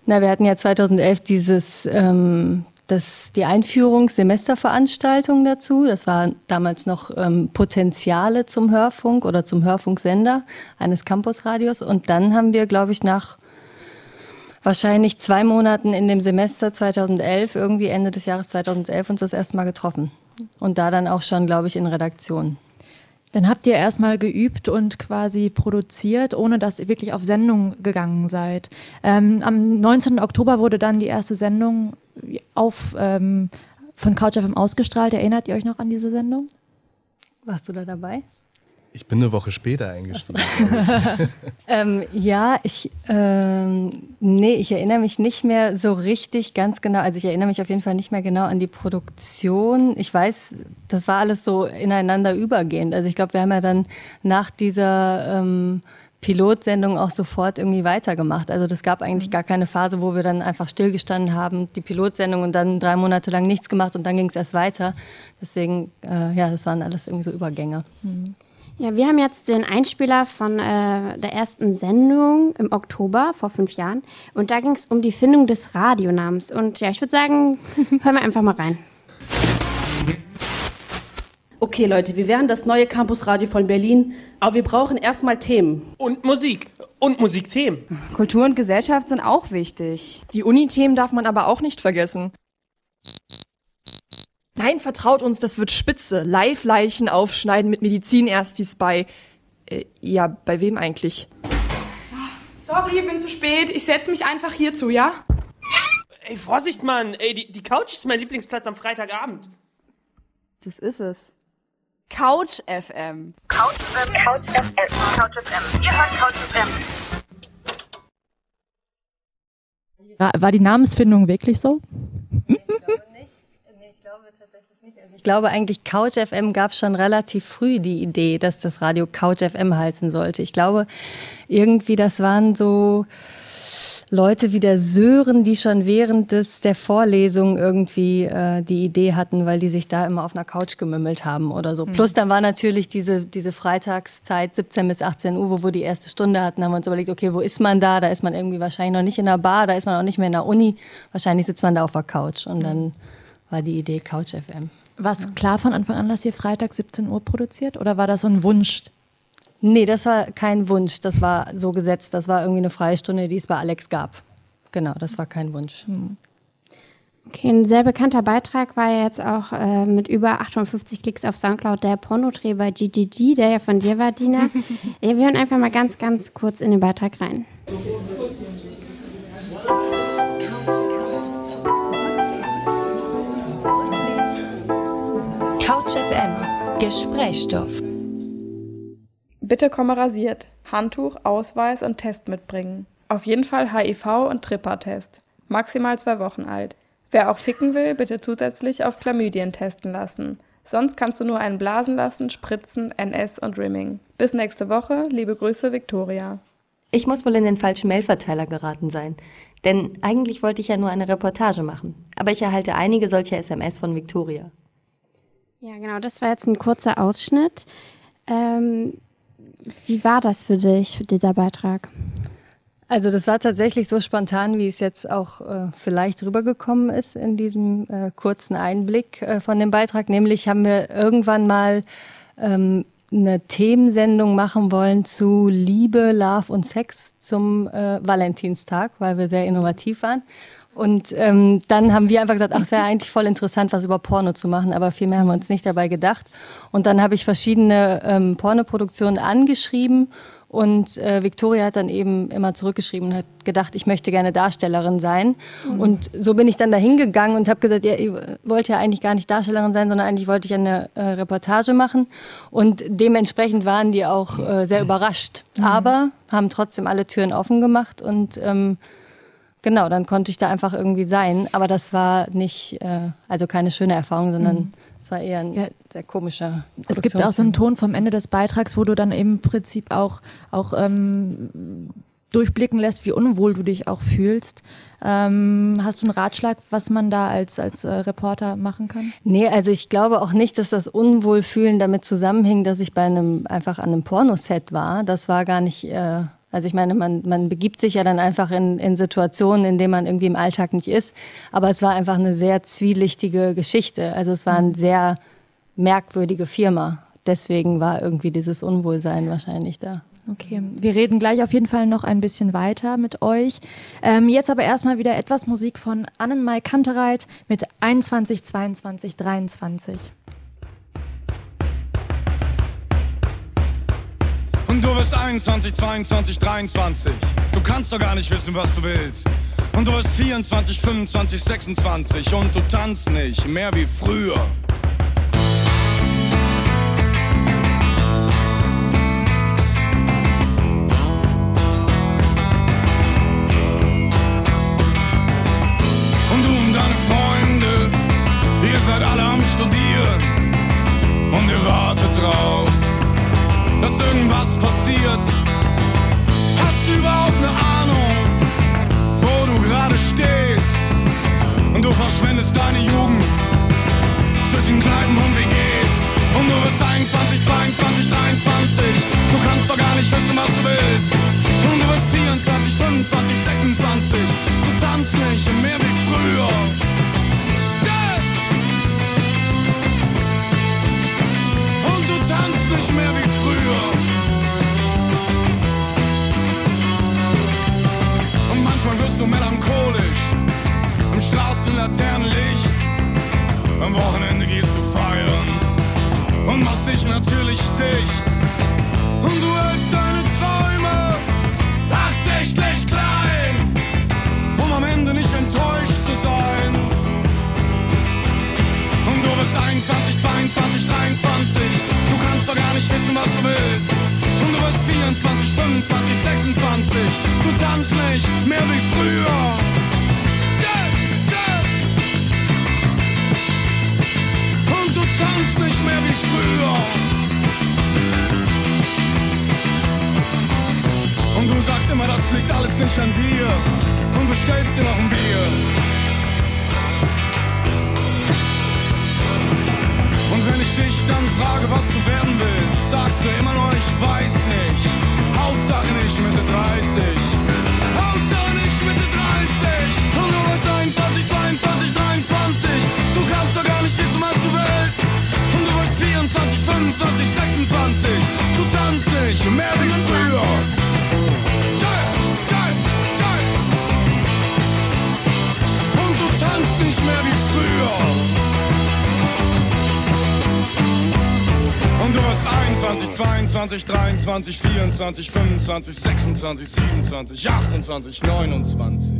Na, wir hatten ja zweitausendelf dieses, ähm, das, die Einführungssemesterveranstaltung dazu. Das war damals noch ähm, Potenziale zum Hörfunk oder zum Hörfunksender eines Campusradios. Und dann haben wir, glaube ich, nach wahrscheinlich zwei Monaten in dem Semester zweitausendelf, irgendwie Ende des Jahres zweitausendelf, uns das erste Mal getroffen. Und da dann auch schon, glaube ich, in Redaktion. Dann habt ihr erstmal geübt und quasi produziert, ohne dass ihr wirklich auf Sendung gegangen seid. Ähm, am neunzehnten Oktober wurde dann die erste Sendung auf, ähm, von Couch F M ausgestrahlt. Erinnert ihr euch noch an diese Sendung? Warst du da dabei? Ich bin eine Woche später eingestiegen. ähm, ja, ich, ähm, nee, ich erinnere mich nicht mehr so richtig ganz genau. Also ich erinnere mich auf jeden Fall nicht mehr genau an die Produktion. Ich weiß, das war alles so ineinander übergehend. Also ich glaube, wir haben ja dann nach dieser ähm, Pilotsendung auch sofort irgendwie weitergemacht. Also das gab eigentlich gar keine Phase, wo wir dann einfach stillgestanden haben, die Pilotsendung und dann drei Monate lang nichts gemacht und dann ging es erst weiter. Deswegen, äh, ja, das waren alles irgendwie so Übergänge. Mhm. Ja, wir haben jetzt den Einspieler von äh, der ersten Sendung im Oktober vor fünf Jahren. Und da ging es um die Findung des Radionamens. Und ja, ich würde sagen, hören wir einfach mal rein. Okay, Leute, wir wären das neue Campusradio von Berlin, aber wir brauchen erstmal Themen. Und Musik. Und Musikthemen. Kultur und Gesellschaft sind auch wichtig. Die Uni-Themen darf man aber auch nicht vergessen. Nein, vertraut uns, das wird spitze. Live-Leichen aufschneiden mit Medizinerstis bei... Äh, ja, bei wem eigentlich? Sorry, bin zu spät. Ich setz mich einfach hierzu, ja? Ey, Vorsicht, Mann. Ey, die, die Couch ist mein Lieblingsplatz am Freitagabend. Das ist es. Couch F M. Couch F M. Couch F M. Couch F M. Ihr hört Couch F M. War, war die Namensfindung wirklich so? Hm? Ich glaube eigentlich, Couch F M gab schon relativ früh die Idee, dass das Radio Couch F M heißen sollte. Ich glaube, irgendwie das waren so Leute wie der Sören, die schon während des, der Vorlesung irgendwie äh, die Idee hatten, weil die sich da immer auf einer Couch gemümmelt haben oder so. Mhm. Plus dann war natürlich diese, diese Freitagszeit siebzehn bis achtzehn Uhr, wo wir die erste Stunde hatten, haben wir uns überlegt, okay, wo ist man da? Da ist man irgendwie wahrscheinlich noch nicht in der Bar, da ist man auch nicht mehr in der Uni. Wahrscheinlich sitzt man da auf der Couch und dann war die Idee Couch F M. War es klar von Anfang an, dass ihr Freitag siebzehn Uhr produziert oder war das so ein Wunsch? Nee, das war kein Wunsch, das war so gesetzt, das war irgendwie eine freie Stunde, die es bei Alex gab. Genau, das war kein Wunsch. Hm. Okay, ein sehr bekannter Beitrag war ja jetzt auch äh, mit über achtundfünfzig Klicks auf Soundcloud der Pornodreh bei G G G, der ja von dir war, Dina. Wir hören einfach mal ganz, ganz kurz in den Beitrag rein. Couch F M. Gesprächsstoff. Bitte komme rasiert. Handtuch, Ausweis und Test mitbringen. Auf jeden Fall H I V und Tripper-Test. Maximal zwei Wochen alt. Wer auch ficken will, bitte zusätzlich auf Chlamydien testen lassen. Sonst kannst du nur einen blasen lassen, spritzen, N S und Rimming. Bis nächste Woche. Liebe Grüße, Victoria. Ich muss wohl in den falschen Mailverteiler geraten sein. Denn eigentlich wollte ich ja nur eine Reportage machen. Aber ich erhalte einige solcher S M S von Victoria. Ja, genau, das war jetzt ein kurzer Ausschnitt. Ähm, wie war das für dich, dieser Beitrag? Also das war tatsächlich so spontan, wie es jetzt auch äh, vielleicht rübergekommen ist in diesem äh, kurzen Einblick äh, von dem Beitrag. Nämlich haben wir irgendwann mal ähm, eine Themensendung machen wollen zu Liebe, Love und Sex zum äh, Valentinstag, weil wir sehr innovativ waren. Und ähm, dann haben wir einfach gesagt, ach, es wäre eigentlich voll interessant, was über Porno zu machen, aber viel mehr haben wir uns nicht dabei gedacht. Und dann habe ich verschiedene ähm, Pornoproduktionen angeschrieben Und äh, Victoria hat dann eben immer zurückgeschrieben und hat gedacht, ich möchte gerne Darstellerin sein. Mhm. Und so bin ich dann da hingegangen und habe gesagt, ja, ich wollte ja eigentlich gar nicht Darstellerin sein, sondern eigentlich wollte ich eine äh, Reportage machen. Und dementsprechend waren die auch äh, sehr überrascht. Mhm. Aber haben trotzdem alle Türen offen gemacht und ähm, genau, dann konnte ich da einfach irgendwie sein. Aber das war nicht, äh, also keine schöne Erfahrung, sondern... Mhm. Es war eher ein ja. sehr komischer Produktions- Es gibt auch so einen Ton vom Ende des Beitrags, wo du dann im Prinzip auch, auch ähm, durchblicken lässt, wie unwohl du dich auch fühlst. Ähm, hast du einen Ratschlag, was man da als, als äh, Reporter machen kann? Nee, also ich glaube auch nicht, dass das Unwohlfühlen damit zusammenhing, dass ich bei einem einfach an einem Pornoset war. Das war gar nicht... Äh, Also ich meine, man, man begibt sich ja dann einfach in, in Situationen, in denen man irgendwie im Alltag nicht ist. Aber es war einfach eine sehr zwielichtige Geschichte. Also es war eine sehr merkwürdige Firma. Deswegen war irgendwie dieses Unwohlsein wahrscheinlich da. Okay, wir reden gleich auf jeden Fall noch ein bisschen weiter mit euch. Ähm, jetzt aber erstmal wieder etwas Musik von AnnenMayKantereit mit einundzwanzig, zweiundzwanzig, dreiundzwanzig. Und du bist einundzwanzig, zweiundzwanzig, dreiundzwanzig. Du kannst doch gar nicht wissen, was du willst. Und du bist vierundzwanzig, fünfundzwanzig, sechsundzwanzig. Und du tanzt nicht mehr wie früher. Und du und deine Freunde, ihr seid alle am Studieren. Und ihr wartet drauf, dass irgendwas passiert. Hast du überhaupt eine Ahnung, wo du gerade stehst? Und du verschwendest deine Jugend zwischen Kneipen und W Gs. Und du bist einundzwanzig, zweiundzwanzig, dreiundzwanzig. Du kannst doch gar nicht wissen, was du willst. Und du bist vierundzwanzig, fünfundzwanzig, sechsundzwanzig. Du tanzt nicht mehr wie früher. Du tanzt nicht mehr wie früher. Und manchmal wirst du melancholisch im Straßenlaternenlicht. Am Wochenende gehst du feiern und machst dich natürlich dicht. Und du hältst deine Träume absichtlich klein, um am Ende nicht enttäuscht zu sein. Und du bist einundzwanzig, zweiundzwanzig, dreiundzwanzig. Du kannst doch gar nicht wissen, was du willst. Und du bist vierundzwanzig, fünfundzwanzig, sechsundzwanzig. Du tanzt nicht mehr wie früher. Yeah, yeah. Und du tanzt nicht mehr wie früher. Und du sagst immer, das liegt alles nicht an dir. Und bestellst dir noch ein Bier. Wenn ich dich dann frage, was du werden willst, sagst du immer noch, ich weiß nicht. Hauptsache nicht Mitte dreißig. Hauptsache nicht Mitte dreißig. Und du bist einundzwanzig, zweiundzwanzig, dreiundzwanzig. Du kannst doch gar nicht wissen, was du willst. Und du bist vierundzwanzig, fünfundzwanzig, sechsundzwanzig. Du tanzt nicht mehr wie früher. Time, time, time. Und du tanzt nicht mehr wie früher. Und du bist einundzwanzig, zweiundzwanzig, dreiundzwanzig, vierundzwanzig, fünfundzwanzig, sechsundzwanzig, siebenundzwanzig, achtundzwanzig, neunundzwanzig.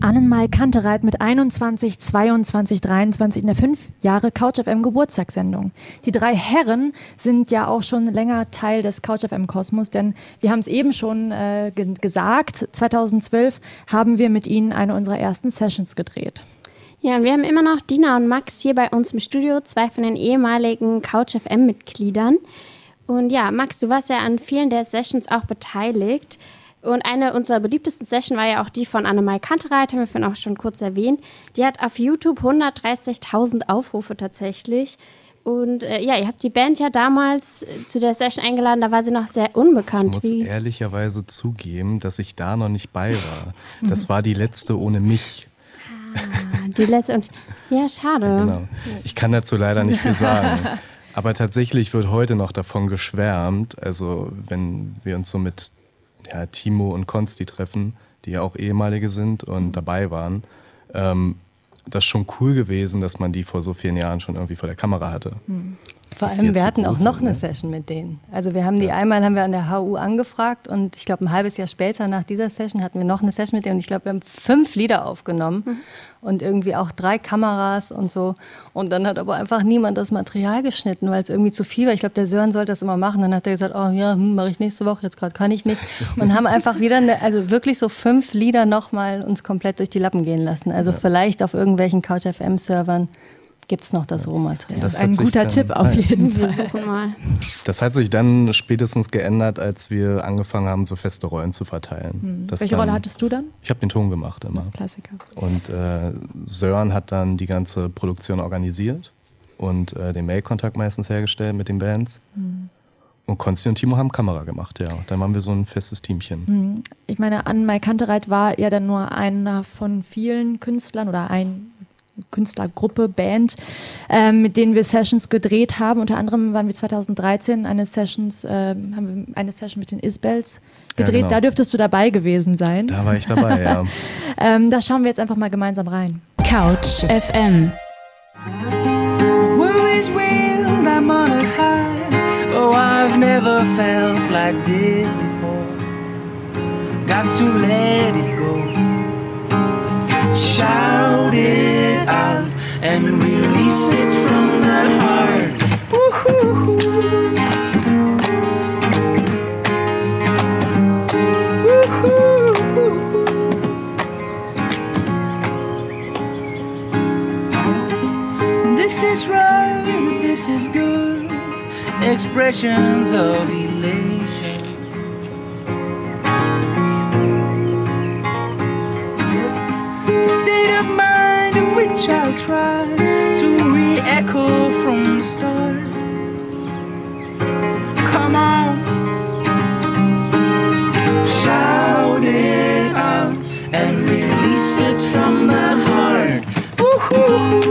AnnenMayKantereit mit einundzwanzig, zweiundzwanzig, dreiundzwanzig in der fünf Jahre Couch F M Geburtstagssendung. Die drei Herren sind ja auch schon länger Teil des Couch F M Kosmos, denn wir haben es eben schon äh, g- gesagt, zweitausendzwölf haben wir mit ihnen eine unserer ersten Sessions gedreht. Ja, und wir haben immer noch Dina und Max hier bei uns im Studio, zwei von den ehemaligen Couch F M-Mitgliedern. Und ja, Max, du warst ja an vielen der Sessions auch beteiligt. Und eine unserer beliebtesten Sessions war ja auch die von AnnenMayKantereit, haben wir vorhin auch schon kurz erwähnt. Die hat auf YouTube hundertdreißigtausend Aufrufe tatsächlich. Und äh, ja, ihr habt die Band ja damals äh, zu der Session eingeladen, da war sie noch sehr unbekannt. Ich muss Wie? ehrlicherweise zugeben, dass ich da noch nicht bei war. Das war die letzte ohne mich. Ah, die letzte und ja, schade. Ja, genau. Ich kann dazu leider nicht viel sagen. Aber tatsächlich wird heute noch davon geschwärmt. Also wenn wir uns so mit ja, Timo und Konsti treffen, die ja auch ehemalige sind und dabei waren, ähm, das ist schon cool gewesen, dass man die vor so vielen Jahren schon irgendwie vor der Kamera hatte. Vor allem, wir hatten auch noch eine Session mit denen. Also wir haben die einmal haben wir an der H U angefragt und ich glaube ein halbes Jahr später nach dieser Session hatten wir noch eine Session mit denen und ich glaube, wir haben fünf Lieder aufgenommen mhm. und irgendwie auch drei Kameras und so. Und dann hat aber einfach niemand das Material geschnitten, weil es irgendwie zu viel war. Ich glaube, der Sören sollte das immer machen. Dann hat er gesagt, oh ja, hm, mache ich nächste Woche, jetzt gerade kann ich nicht. Und haben einfach wieder, eine, also wirklich so fünf Lieder nochmal uns komplett durch die Lappen gehen lassen. Also ja. vielleicht auf irgendwelchen Couch F M Servern. Gibt es noch das Rohmaterial? Das ist ein guter Tipp auf jeden Fall. Wir suchen mal. Das hat sich dann spätestens geändert, als wir angefangen haben, so feste Rollen zu verteilen. Hm. Welche dann, Rolle hattest du dann? Ich habe den Ton gemacht immer. Klassiker. Und äh, Sören hat dann die ganze Produktion organisiert und äh, den Mailkontakt meistens hergestellt mit den Bands. Hm. Und Konsti und Timo haben Kamera gemacht, ja. Dann waren wir so ein festes Teamchen. Ich meine, AnnenMayKantereit war ja dann nur einer von vielen Künstlern oder ein Künstlergruppe, Band, äh, mit denen wir Sessions gedreht haben. Unter anderem waren wir zwanzig dreizehn eine, Sessions, äh, haben wir eine Session mit den Isbells gedreht. Ja, genau. Da dürftest du dabei gewesen sein. Da war ich dabei, ja. ähm, da schauen wir jetzt einfach mal gemeinsam rein. Couch F M. Worries will I'm on a high. Oh, I've never felt like this before. Got to let it go. Shout it. Out and release it from the heart. Woohoo! Woohoo! This is right, this is good. Expressions of elation. I'll try to re-echo from the start. Come on, shout it out and release it from the heart. Woohoo!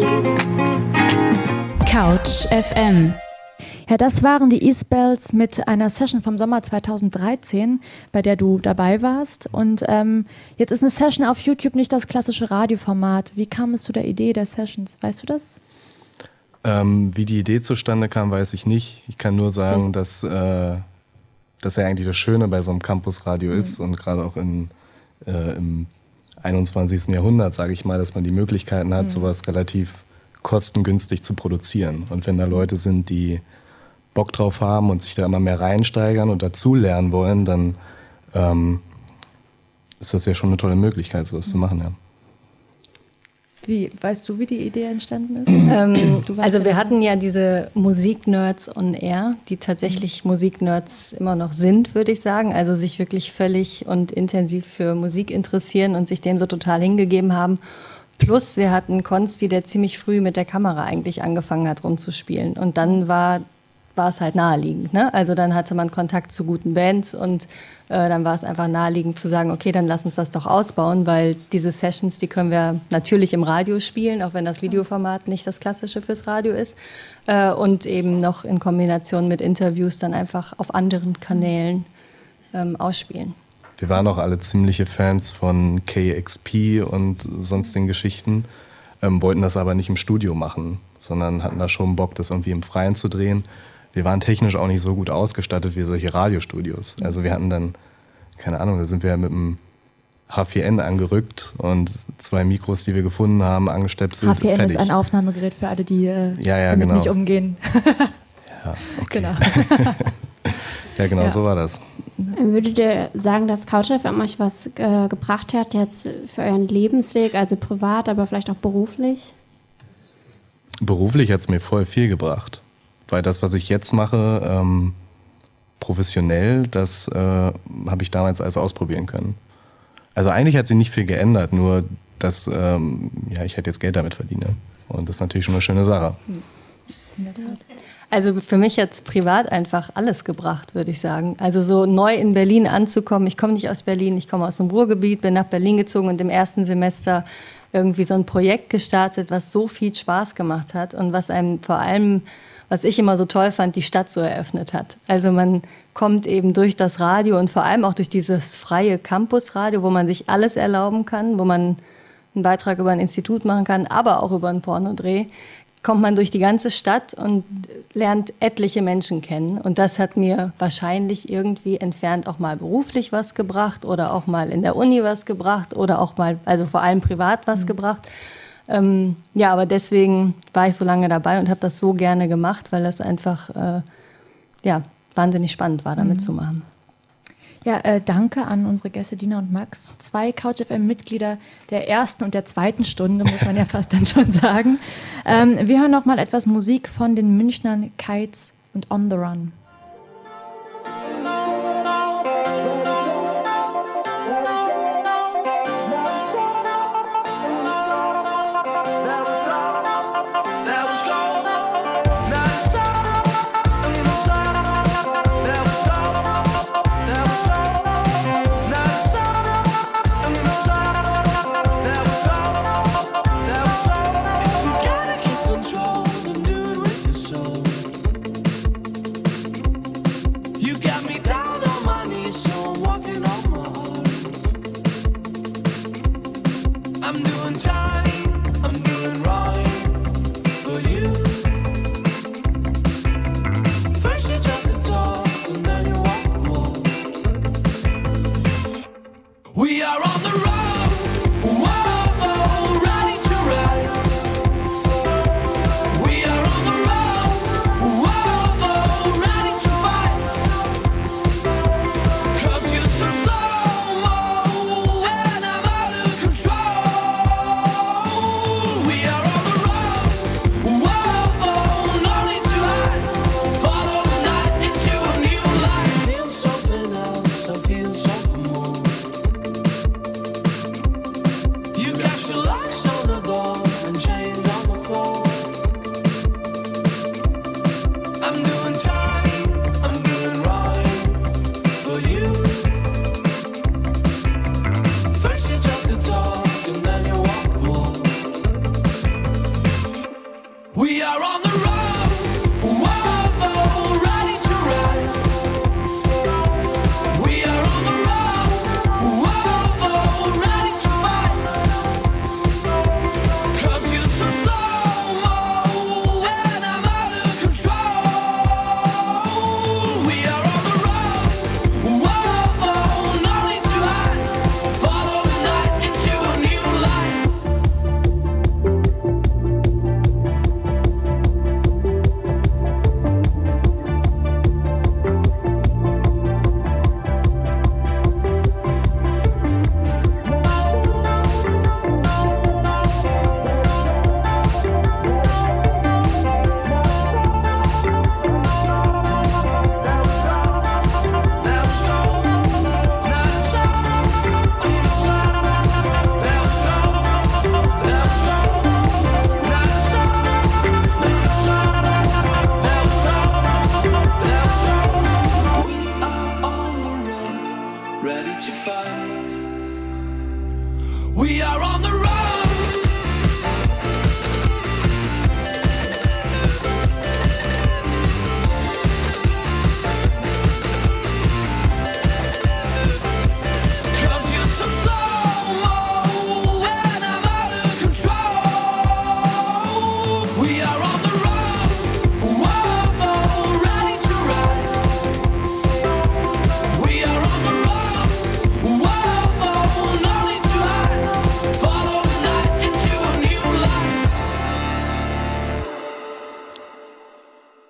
Woohoo! Couch F M. Ja, das waren die Isbells mit einer Session vom Sommer zwanzig dreizehn, bei der du dabei warst. Und ähm, jetzt ist eine Session auf YouTube nicht das klassische Radioformat. Wie kam es zu der Idee der Sessions? Weißt du das? Ähm, wie die Idee zustande kam, weiß ich nicht. Ich kann nur sagen, okay. dass, äh, dass ja eigentlich das Schöne bei so einem Campusradio mhm. ist und gerade auch in, äh, im einundzwanzigsten Jahrhundert, sage ich mal, dass man die Möglichkeiten hat, mhm. sowas relativ kostengünstig zu produzieren. Und wenn da Leute sind, die Bock drauf haben und sich da immer mehr reinsteigern und dazulernen wollen, dann ähm, ist das ja schon eine tolle Möglichkeit, sowas zu machen, ja. Wie, weißt du, wie die Idee entstanden ist? Ähm, also ja wir hatten ja diese Musiknerds on Air, die tatsächlich Musiknerds immer noch sind, würde ich sagen. Also sich wirklich völlig und intensiv für Musik interessieren und sich dem so total hingegeben haben. Plus wir hatten Konsti, der ziemlich früh mit der Kamera eigentlich angefangen hat, rumzuspielen. Und dann war war es halt naheliegend. Ne? Also dann hatte man Kontakt zu guten Bands und äh, dann war es einfach naheliegend zu sagen, okay, dann lass uns das doch ausbauen, weil diese Sessions, die können wir natürlich im Radio spielen, auch wenn das Videoformat nicht das Klassische fürs Radio ist. Äh, und eben noch in Kombination mit Interviews dann einfach auf anderen Kanälen ähm, ausspielen. Wir waren auch alle ziemliche Fans von K X P und sonstigen Geschichten, ähm, wollten das aber nicht im Studio machen, sondern hatten da schon Bock, das irgendwie im Freien zu drehen. Wir waren technisch auch nicht so gut ausgestattet wie solche Radiostudios. Also wir hatten dann, keine Ahnung, da sind wir ja mit dem H vier N angerückt und zwei Mikros, die wir gefunden haben, angestöpselt und fertig. H vier N ist ein Aufnahmegerät für alle, die äh, ja, ja, damit genau. nicht umgehen. Ja, okay. Genau. ja, genau, ja. So war das. Würdet ihr sagen, dass Couch F M euch was äh, gebracht hat, jetzt für euren Lebensweg, also privat, aber vielleicht auch beruflich? Beruflich hat es mir voll viel gebracht. Weil das, was ich jetzt mache, ähm, professionell, das äh, habe ich damals alles ausprobieren können. Also eigentlich hat sich nicht viel geändert, nur dass ähm, ja, ich halt jetzt Geld damit verdiene. Und das ist natürlich schon eine schöne Sache. Also für mich hat es privat einfach alles gebracht, würde ich sagen. Also so neu in Berlin anzukommen. Ich komme nicht aus Berlin, ich komme aus dem Ruhrgebiet, bin nach Berlin gezogen und im ersten Semester irgendwie so ein Projekt gestartet, was so viel Spaß gemacht hat und was einem vor allem... was ich immer so toll fand, die Stadt so eröffnet hat. Also man kommt eben durch das Radio und vor allem auch durch dieses freie Campusradio, wo man sich alles erlauben kann, wo man einen Beitrag über ein Institut machen kann, aber auch über einen Pornodreh, kommt man durch die ganze Stadt und lernt etliche Menschen kennen. Und das hat mir wahrscheinlich irgendwie entfernt auch mal beruflich was gebracht oder auch mal in der Uni was gebracht oder auch mal, also vor allem privat was mhm. gebracht. Ähm, ja, aber deswegen war ich so lange dabei und habe das so gerne gemacht, weil das einfach äh, ja, wahnsinnig spannend war, da mhm. mitzumachen. Ja, äh, danke an unsere Gäste Dina und Max. Zwei Couch F M-Mitglieder der ersten und der zweiten Stunde, muss man ja fast dann schon sagen. Ähm, wir hören noch mal etwas Musik von den Münchnern Kytes und On The Run.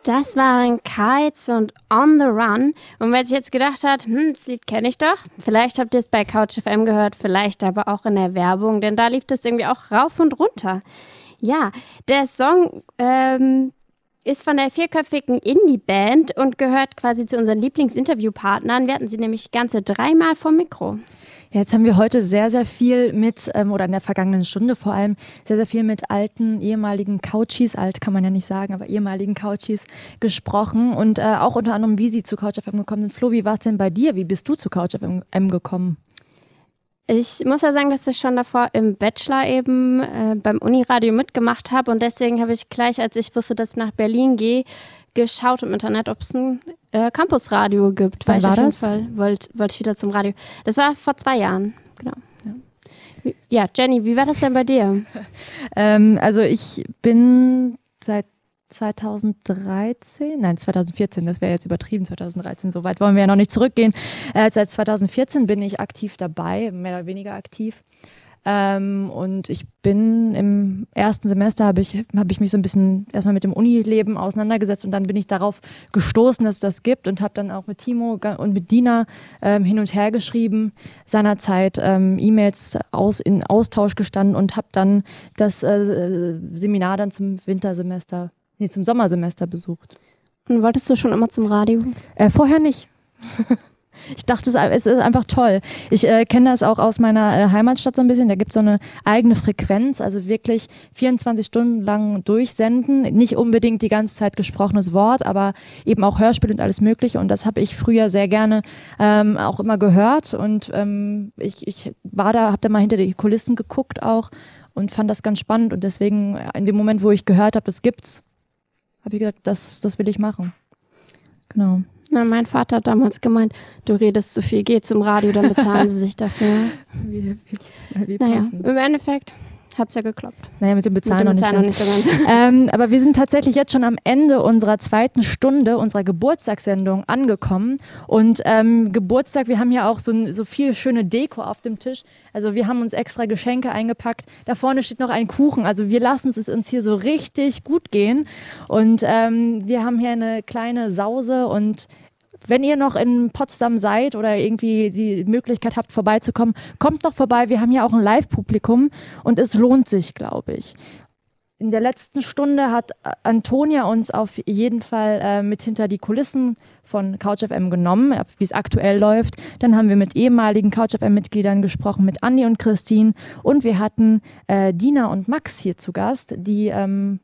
Das waren Kytes und On The Run. Und wer sich jetzt gedacht hat, hm, das Lied kenne ich doch. Vielleicht habt ihr es bei Couch F M gehört, vielleicht aber auch in der Werbung, denn da lief das irgendwie auch rauf und runter. Ja, der Song ähm, ist von der vierköpfigen Indie-Band und gehört quasi zu unseren Lieblingsinterviewpartnern. Wir hatten sie nämlich ganze dreimal vom Mikro. Ja, jetzt haben wir heute sehr, sehr viel mit, ähm, oder in der vergangenen Stunde vor allem, sehr, sehr viel mit alten, ehemaligen Couchies, alt kann man ja nicht sagen, aber ehemaligen Couchies gesprochen und äh, auch unter anderem, wie sie zu Couch F M gekommen sind. Flo, wie war es denn bei dir? Wie bist du zu Couch F M gekommen? Ich muss ja sagen, dass ich schon davor im Bachelor eben äh, beim Uniradio mitgemacht habe und deswegen habe ich gleich, als ich wusste, dass ich nach Berlin gehe, geschaut im Internet, ob es ein äh, Campusradio gibt. Wann weil war ich auf jeden Fall wollte wollt ich wieder zum Radio. Das war vor zwei Jahren, genau. Ja, ja Jenny, wie war das denn bei dir? ähm, also ich bin seit zweitausenddreizehn, nein, zweitausendvierzehn, das wäre jetzt übertrieben, zweitausenddreizehn, so weit wollen wir ja noch nicht zurückgehen. Äh, seit zweitausendvierzehn bin ich aktiv dabei, mehr oder weniger aktiv. Ähm, und ich bin im ersten Semester, habe ich, hab ich mich so ein bisschen erstmal mit dem Unileben auseinandergesetzt und dann bin ich darauf gestoßen, dass es das gibt und habe dann auch mit Timo und mit Dina ähm, hin und her geschrieben, seinerzeit ähm, E-Mails aus, in Austausch gestanden und habe dann das äh, Seminar dann zum Wintersemester, nee, zum Sommersemester besucht. Und wolltest du schon immer zum Radio? Äh, vorher nicht. Ich dachte, es ist einfach toll. Ich äh, kenne das auch aus meiner äh, Heimatstadt so ein bisschen. Da gibt es so eine eigene Frequenz, also wirklich vierundzwanzig Stunden lang durchsenden. Nicht unbedingt die ganze Zeit gesprochenes Wort, aber eben auch Hörspiel und alles Mögliche. Und das habe ich früher sehr gerne ähm, auch immer gehört. Und ähm, ich, ich war da, habe da mal hinter die Kulissen geguckt auch und fand das ganz spannend. Und deswegen, in dem Moment, wo ich gehört habe, das gibt's, habe ich gedacht, das, das will ich machen. Genau. Na, mein Vater hat damals gemeint, du redest zu viel, geh zum Radio, dann bezahlen sie sich dafür. wie, wie, wie naja, im Endeffekt hat es ja geklappt. Naja, mit dem Bezahlen, mit dem Bezahlen noch nicht, Bezahlen nicht so ganz. ähm, aber wir sind tatsächlich jetzt schon am Ende unserer zweiten Stunde, unserer Geburtstagssendung angekommen. Und ähm, Geburtstag, wir haben hier auch so, so viel schöne Deko auf dem Tisch. Also wir haben uns extra Geschenke eingepackt. Da vorne steht noch ein Kuchen. Also wir lassen es uns hier so richtig gut gehen. Und ähm, wir haben hier eine kleine Sause und wenn ihr noch in Potsdam seid oder irgendwie die Möglichkeit habt, vorbeizukommen, kommt doch vorbei. Wir haben hier auch ein Live-Publikum und es lohnt sich, glaube ich. In der letzten Stunde hat Antonia uns auf jeden Fall äh, mit hinter die Kulissen von Couch F M genommen, wie es aktuell läuft. Dann haben wir mit ehemaligen Couch F M-Mitgliedern gesprochen, mit Andi und Christine. Und wir hatten äh, Dina und Max hier zu Gast, die ähm,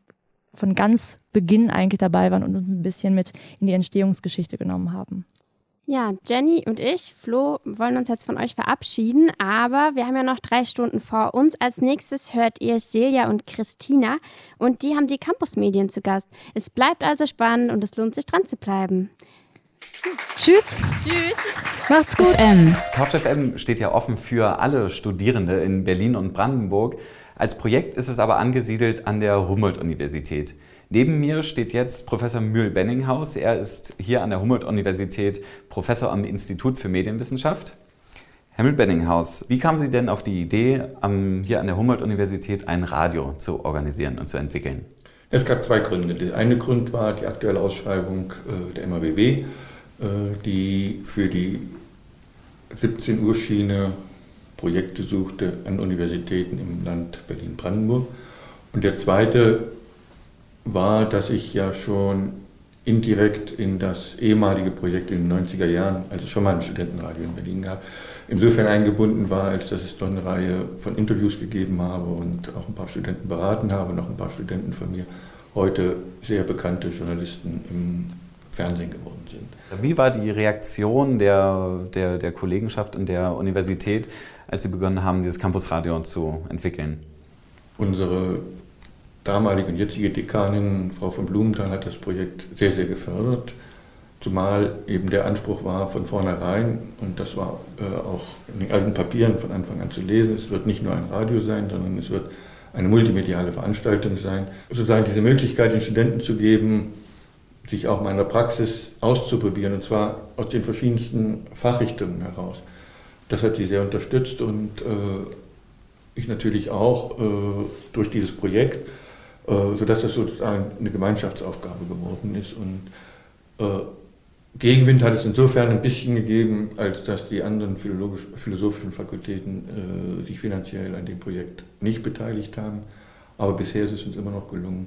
von ganz Beginn eigentlich dabei waren und uns ein bisschen mit in die Entstehungsgeschichte genommen haben. Ja, Jenny und ich, Flo, wollen uns jetzt von euch verabschieden, aber wir haben ja noch drei Stunden vor uns. Als nächstes hört ihr Celia und Christina und die haben die Campusmedien zu Gast. Es bleibt also spannend und es lohnt sich, dran zu bleiben. Tschüss. Tschüss. Macht's gut. F M. Couch F M steht ja offen für alle Studierende in Berlin und Brandenburg. Als Projekt ist es aber angesiedelt an der Humboldt-Universität. Neben mir steht jetzt Professor Mühl-Benninghaus. Er ist hier an der Humboldt-Universität Professor am Institut für Medienwissenschaft. Herr Mühl-Benninghaus, wie kamen Sie denn auf die Idee, hier an der Humboldt-Universität ein Radio zu organisieren und zu entwickeln? Es gab zwei Gründe. Der eine Grund war die aktuelle Ausschreibung der M A B B, die für die siebzehn Uhr Schiene Projekte suchte an Universitäten im Land Berlin-Brandenburg. Und der zweite war, dass ich ja schon indirekt in das ehemalige Projekt in den neunziger Jahren, also schon mal ein Studentenradio in Berlin gab, insofern eingebunden war, als dass es doch eine Reihe von Interviews gegeben habe und auch ein paar Studenten beraten habe und auch ein paar Studenten von mir heute sehr bekannte Journalisten im Fernsehen geworden sind. Wie war die Reaktion der, der, der Kollegenschaft und der Universität, als Sie begonnen haben, dieses Campusradio zu entwickeln? Unsere damalige und jetzige Dekanin, Frau von Blumenthal, hat das Projekt sehr, sehr gefördert, zumal eben der Anspruch war von vornherein, und das war äh, auch in den alten Papieren von Anfang an zu lesen, es wird nicht nur ein Radio sein, sondern es wird eine multimediale Veranstaltung sein. Sozusagen diese Möglichkeit, den Studenten zu geben, sich auch mal in der Praxis auszuprobieren, und zwar aus den verschiedensten Fachrichtungen heraus. Das hat sie sehr unterstützt und äh, ich natürlich auch äh, durch dieses Projekt, sodass das sozusagen eine Gemeinschaftsaufgabe geworden ist. Und äh, Gegenwind hat es insofern ein bisschen gegeben, als dass die anderen philosophischen Fakultäten äh, sich finanziell an dem Projekt nicht beteiligt haben. Aber bisher ist es uns immer noch gelungen,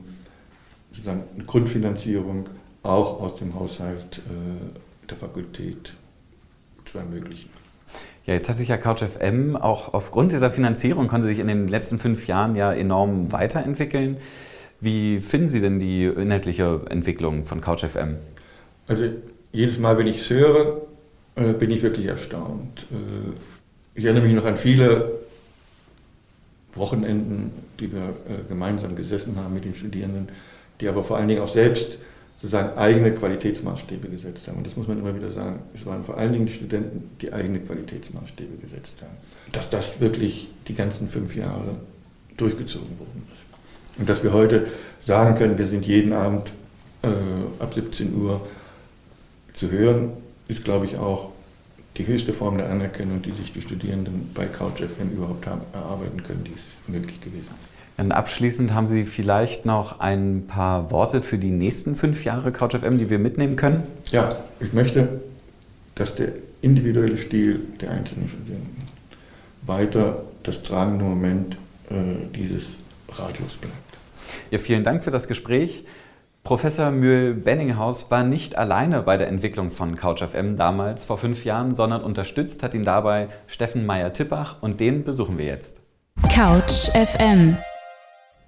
sozusagen eine Grundfinanzierung auch aus dem Haushalt äh, der Fakultät zu ermöglichen. Ja, jetzt hat sich ja Couch F M auch aufgrund dieser Finanzierung konnte sich in den letzten fünf Jahren ja enorm weiterentwickeln. Wie finden Sie denn die inhaltliche Entwicklung von Couch F M? Also jedes Mal, wenn ich es höre, bin ich wirklich erstaunt. Ich erinnere mich noch an viele Wochenenden, die wir äh, gemeinsam gesessen haben mit den Studierenden, die aber vor allen Dingen auch selbst sozusagen eigene Qualitätsmaßstäbe gesetzt haben. Und das muss man immer wieder sagen, es waren vor allen Dingen die Studenten, die eigene Qualitätsmaßstäbe gesetzt haben. Dass das wirklich die ganzen fünf Jahre durchgezogen worden ist. Und dass wir heute sagen können, wir sind jeden Abend äh, ab siebzehn Uhr zu hören, ist, glaube ich, auch die höchste Form der Anerkennung, die sich die Studierenden bei Couch F M überhaupt haben erarbeiten können, die ist möglich gewesen. Und abschließend haben Sie vielleicht noch ein paar Worte für die nächsten fünf Jahre Couch F M, die wir mitnehmen können? Ja, ich möchte, dass der individuelle Stil der einzelnen Studierenden weiter das tragende Moment äh, dieses Radios bleibt. Ja, vielen Dank für das Gespräch. Professor Mühl-Benninghaus war nicht alleine bei der Entwicklung von Couch F M damals vor fünf Jahren, sondern unterstützt hat ihn dabei Steffen Meyer-Tippach, und den besuchen wir jetzt. Couch F M.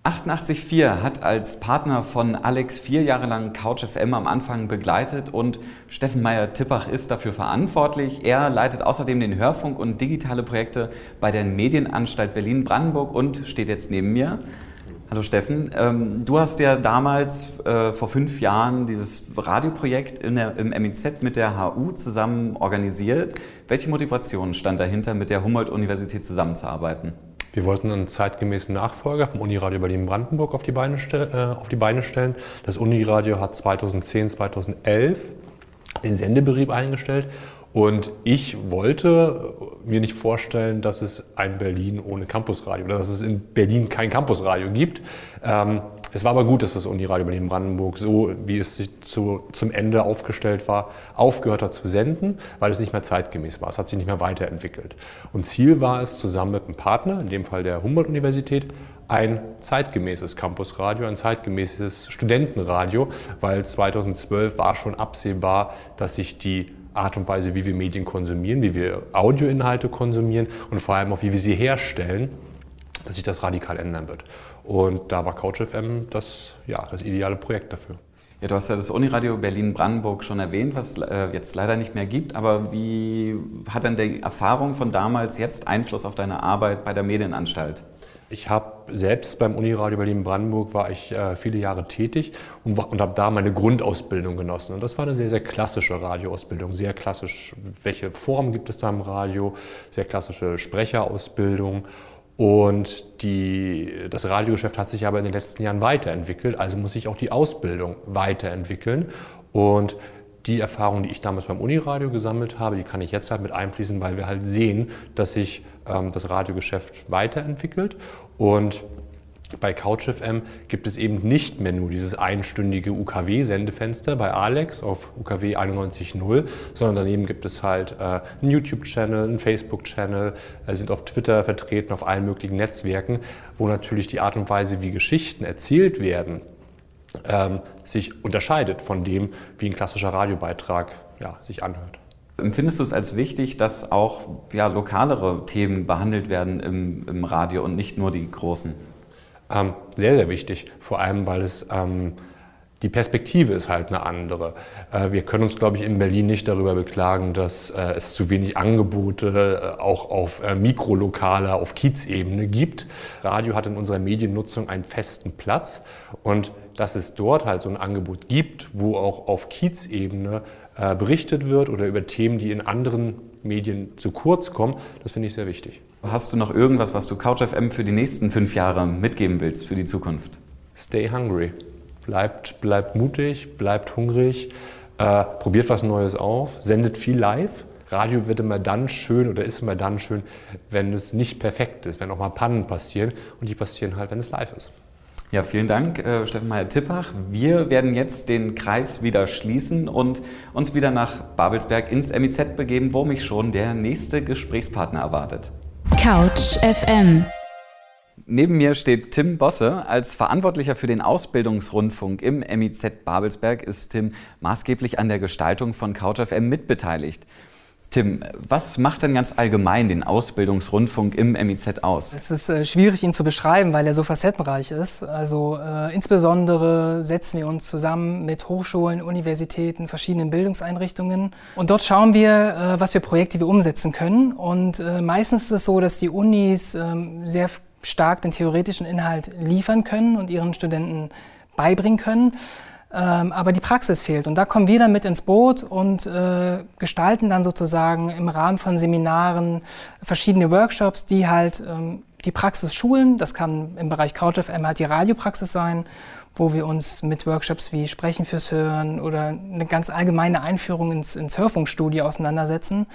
achtundachtzig Komma vier hat als Partner von Alex vier Jahre lang Couch F M am Anfang begleitet, und Steffen Meyer-Tippach ist dafür verantwortlich. Er leitet außerdem den Hörfunk und digitale Projekte bei der Medienanstalt Berlin Brandenburg und steht jetzt neben mir. Hallo Steffen, ähm, du hast ja damals äh, vor fünf Jahren dieses Radioprojekt in der, im M I Z mit der H U zusammen organisiert. Welche Motivation stand dahinter, mit der Humboldt-Universität zusammenzuarbeiten? Wir wollten einen zeitgemäßen Nachfolger vom Uniradio Berlin Brandenburg auf die Beine, ste- äh, auf die Beine stellen. Das Uniradio hat zweitausendzehn, zweitausendelf den Sendebetrieb eingestellt, und ich wollte mir nicht vorstellen, dass es ein Berlin ohne Campusradio oder dass es in Berlin kein Campusradio gibt. Ähm, es war aber gut, dass das Uniradio Berlin Brandenburg so, wie es sich zu, zum Ende aufgestellt war, aufgehört hat zu senden, weil es nicht mehr zeitgemäß war. Es hat sich nicht mehr weiterentwickelt. Und Ziel war es, zusammen mit einem Partner, in dem Fall der Humboldt-Universität, ein zeitgemäßes Campusradio, ein zeitgemäßes Studentenradio, weil zweitausendzwölf war schon absehbar, dass sich die Art und Weise, wie wir Medien konsumieren, wie wir Audioinhalte konsumieren und vor allem auch, wie wir sie herstellen, dass sich das radikal ändern wird. Und da war Couch F M das, ja, das ideale Projekt dafür. Ja, du hast ja das Uniradio Berlin-Brandenburg schon erwähnt, was äh, jetzt leider nicht mehr gibt, aber wie hat denn die Erfahrung von damals jetzt Einfluss auf deine Arbeit bei der Medienanstalt? Ich habe selbst beim Uniradio Berlin-Brandenburg war ich äh, viele Jahre tätig und, und habe da meine Grundausbildung genossen. Und das war eine sehr, sehr klassische Radioausbildung. Sehr klassisch, welche Form gibt es da im Radio, sehr klassische Sprecherausbildung. Und die, das Radiogeschäft hat sich aber in den letzten Jahren weiterentwickelt, also muss sich auch die Ausbildung weiterentwickeln. Und die Erfahrung, die ich damals beim Uniradio gesammelt habe, die kann ich jetzt halt mit einfließen, weil wir halt sehen, dass sich ähm, das Radiogeschäft weiterentwickelt. Und bei Couch F M gibt es eben nicht mehr nur dieses einstündige U K W-Sendefenster bei Alex auf U K W einundneunzig Komma null, sondern daneben gibt es halt äh, einen YouTube-Channel, einen Facebook-Channel, äh, sind auf Twitter vertreten, auf allen möglichen Netzwerken, wo natürlich die Art und Weise, wie Geschichten erzählt werden, ähm, sich unterscheidet von dem, wie ein klassischer Radiobeitrag ja, sich anhört. Empfindest du es als wichtig, dass auch ja, lokalere Themen behandelt werden im, im Radio und nicht nur die großen? Ähm, sehr, sehr wichtig, vor allem, weil es ähm, die Perspektive ist halt eine andere. Äh, wir können uns, glaube ich, in Berlin nicht darüber beklagen, dass äh, es zu wenig Angebote äh, auch auf äh, mikrolokaler, auf Kiezebene gibt. Radio hat in unserer Mediennutzung einen festen Platz, und dass es dort halt so ein Angebot gibt, wo auch auf Kiezebene äh, berichtet wird oder über Themen, die in anderen Medien zu kurz kommen, das finde ich sehr wichtig. Hast du noch irgendwas, was du Couch F M für die nächsten fünf Jahre mitgeben willst, für die Zukunft? Stay hungry. Bleibt, bleibt mutig, bleibt hungrig, äh, probiert was Neues auf, sendet viel live. Radio wird immer dann schön oder ist immer dann schön, wenn es nicht perfekt ist, wenn auch mal Pannen passieren, und die passieren halt, wenn es live ist. Ja, vielen Dank, äh, Steffen Meyer-Tippach. Wir werden jetzt den Kreis wieder schließen und uns wieder nach Babelsberg ins M I Z begeben, wo mich schon der nächste Gesprächspartner erwartet. Couch F M. Neben mir steht Tim Bosse. Als Verantwortlicher für den Ausbildungsrundfunk im M I Z Babelsberg ist Tim maßgeblich an der Gestaltung von Couch F M mitbeteiligt. Tim, was macht denn ganz allgemein den Ausbildungsrundfunk im M I Z aus? Es ist äh, schwierig, ihn zu beschreiben, weil er so facettenreich ist. Also äh, insbesondere setzen wir uns zusammen mit Hochschulen, Universitäten, verschiedenen Bildungseinrichtungen. Und dort schauen wir, äh, was für Projekte wir umsetzen können. Und äh, meistens ist es so, dass die Unis äh, sehr stark den theoretischen Inhalt liefern können und ihren Studenten beibringen können. Aber die Praxis fehlt und da kommen wir dann mit ins Boot und äh, gestalten dann sozusagen im Rahmen von Seminaren verschiedene Workshops, die halt ähm, die Praxis schulen. Das kann im Bereich Couch F M halt die Radiopraxis sein, wo wir uns mit Workshops wie Sprechen fürs Hören oder eine ganz allgemeine Einführung ins, ins Hörfunkstudio auseinandersetzen.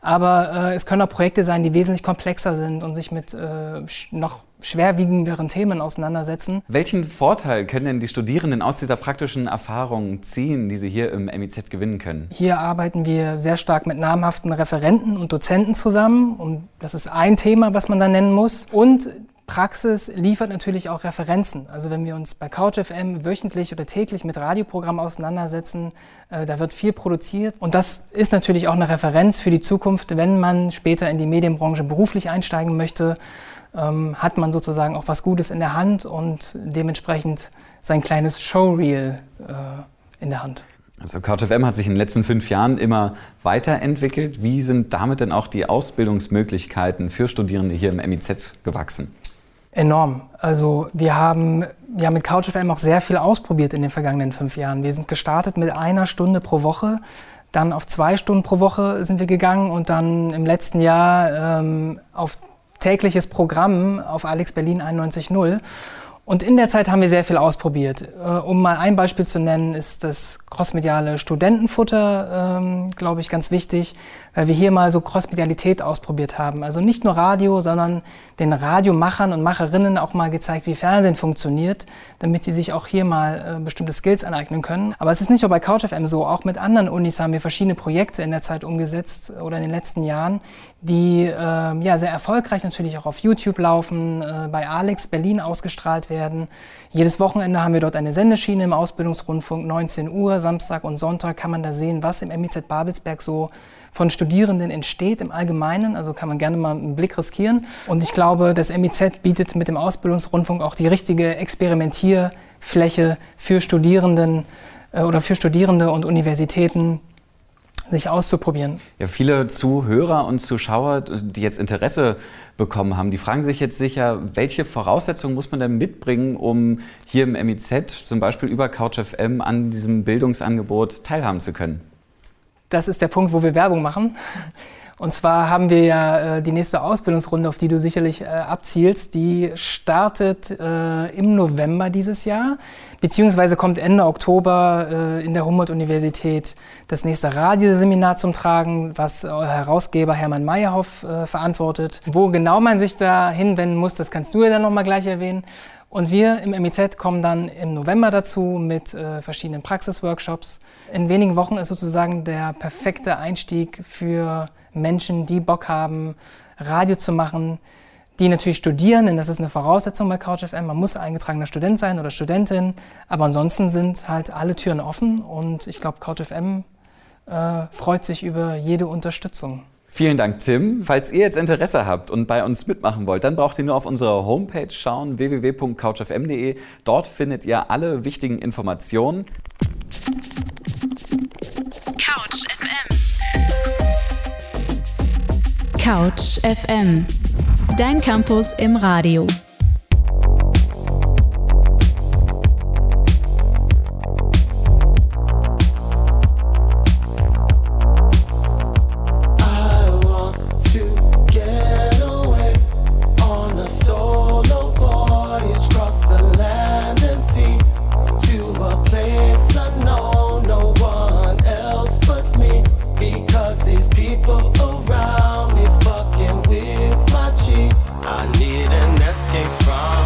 Aber äh, es können auch Projekte sein, die wesentlich komplexer sind und sich mit äh, noch schwerwiegenderen Themen auseinandersetzen. Welchen Vorteil können denn die Studierenden aus dieser praktischen Erfahrung ziehen, die sie hier im M I Z gewinnen können? Hier arbeiten wir sehr stark mit namhaften Referenten und Dozenten zusammen. Und das ist ein Thema, was man da nennen muss. Und Praxis liefert natürlich auch Referenzen. Also wenn wir uns bei Couch F M wöchentlich oder täglich mit Radioprogrammen auseinandersetzen, äh, da wird viel produziert. Und das ist natürlich auch eine Referenz für die Zukunft, wenn man später in die Medienbranche beruflich einsteigen möchte. Ähm, hat man sozusagen auch was Gutes in der Hand und dementsprechend sein kleines Showreel äh, in der Hand. Also Couch F M hat sich in den letzten fünf Jahren immer weiterentwickelt. Wie sind damit denn auch die Ausbildungsmöglichkeiten für Studierende hier im M I Z gewachsen? Enorm. Also wir haben ja mit Couch F M auch sehr viel ausprobiert in den vergangenen fünf Jahren. Wir sind gestartet mit einer Stunde pro Woche, dann auf zwei Stunden pro Woche sind wir gegangen und dann im letzten Jahr ähm, auf tägliches Programm auf Alex Berlin einundneunzig Komma null. Und in der Zeit haben wir sehr viel ausprobiert. Um mal ein Beispiel zu nennen, ist das crossmediale Studentenfutter, ähm, glaube ich, ganz wichtig, weil wir hier mal so Crossmedialität ausprobiert haben. Also nicht nur Radio, sondern den Radiomachern und Macherinnen auch mal gezeigt, wie Fernsehen funktioniert, damit sie sich auch hier mal äh, bestimmte Skills aneignen können. Aber es ist nicht nur bei Couch F M so, auch mit anderen Unis haben wir verschiedene Projekte in der Zeit umgesetzt oder in den letzten Jahren, die äh, ja, sehr erfolgreich natürlich auch auf YouTube laufen, äh, bei Alex Berlin ausgestrahlt werden. Werden. Jedes Wochenende haben wir dort eine Sendeschiene im Ausbildungsrundfunk, neunzehn Uhr, Samstag und Sonntag kann man da sehen, was im M I Z Babelsberg so von Studierenden entsteht im Allgemeinen, also kann man gerne mal einen Blick riskieren. Und ich glaube, das M I Z bietet mit dem Ausbildungsrundfunk auch die richtige Experimentierfläche für Studierenden äh, oder für Studierende und Universitäten, sich auszuprobieren. Ja, viele Zuhörer und Zuschauer, die jetzt Interesse bekommen haben, die fragen sich jetzt sicher, welche Voraussetzungen muss man denn mitbringen, um hier im M I Z zum Beispiel über Couch F M an diesem Bildungsangebot teilhaben zu können? Das ist der Punkt, wo wir Werbung machen. Und zwar haben wir ja äh, die nächste Ausbildungsrunde, auf die du sicherlich äh, abzielst, die startet äh, im November dieses Jahr, beziehungsweise kommt Ende Oktober äh, in der Humboldt-Universität das nächste Radioseminar zum Tragen, was äh, Herausgeber Hermann Meyerhoff äh, verantwortet. Wo genau man sich da hinwenden muss, das kannst du ja dann nochmal gleich erwähnen. Und wir im M I Z kommen dann im November dazu mit äh, verschiedenen Praxisworkshops. In wenigen Wochen ist sozusagen der perfekte Einstieg für Menschen, die Bock haben, Radio zu machen, die natürlich studieren, denn das ist eine Voraussetzung bei Couch F M. Man muss eingetragener Student sein oder Studentin, aber ansonsten sind halt alle Türen offen und ich glaube, Couch F M äh, freut sich über jede Unterstützung. Vielen Dank, Tim. Falls ihr jetzt Interesse habt und bei uns mitmachen wollt, dann braucht ihr nur auf unsere Homepage schauen, w w w punkt couch f m punkt d e. Dort findet ihr alle wichtigen Informationen. Couch F M. Couch F M. Dein Campus im Radio. Escape from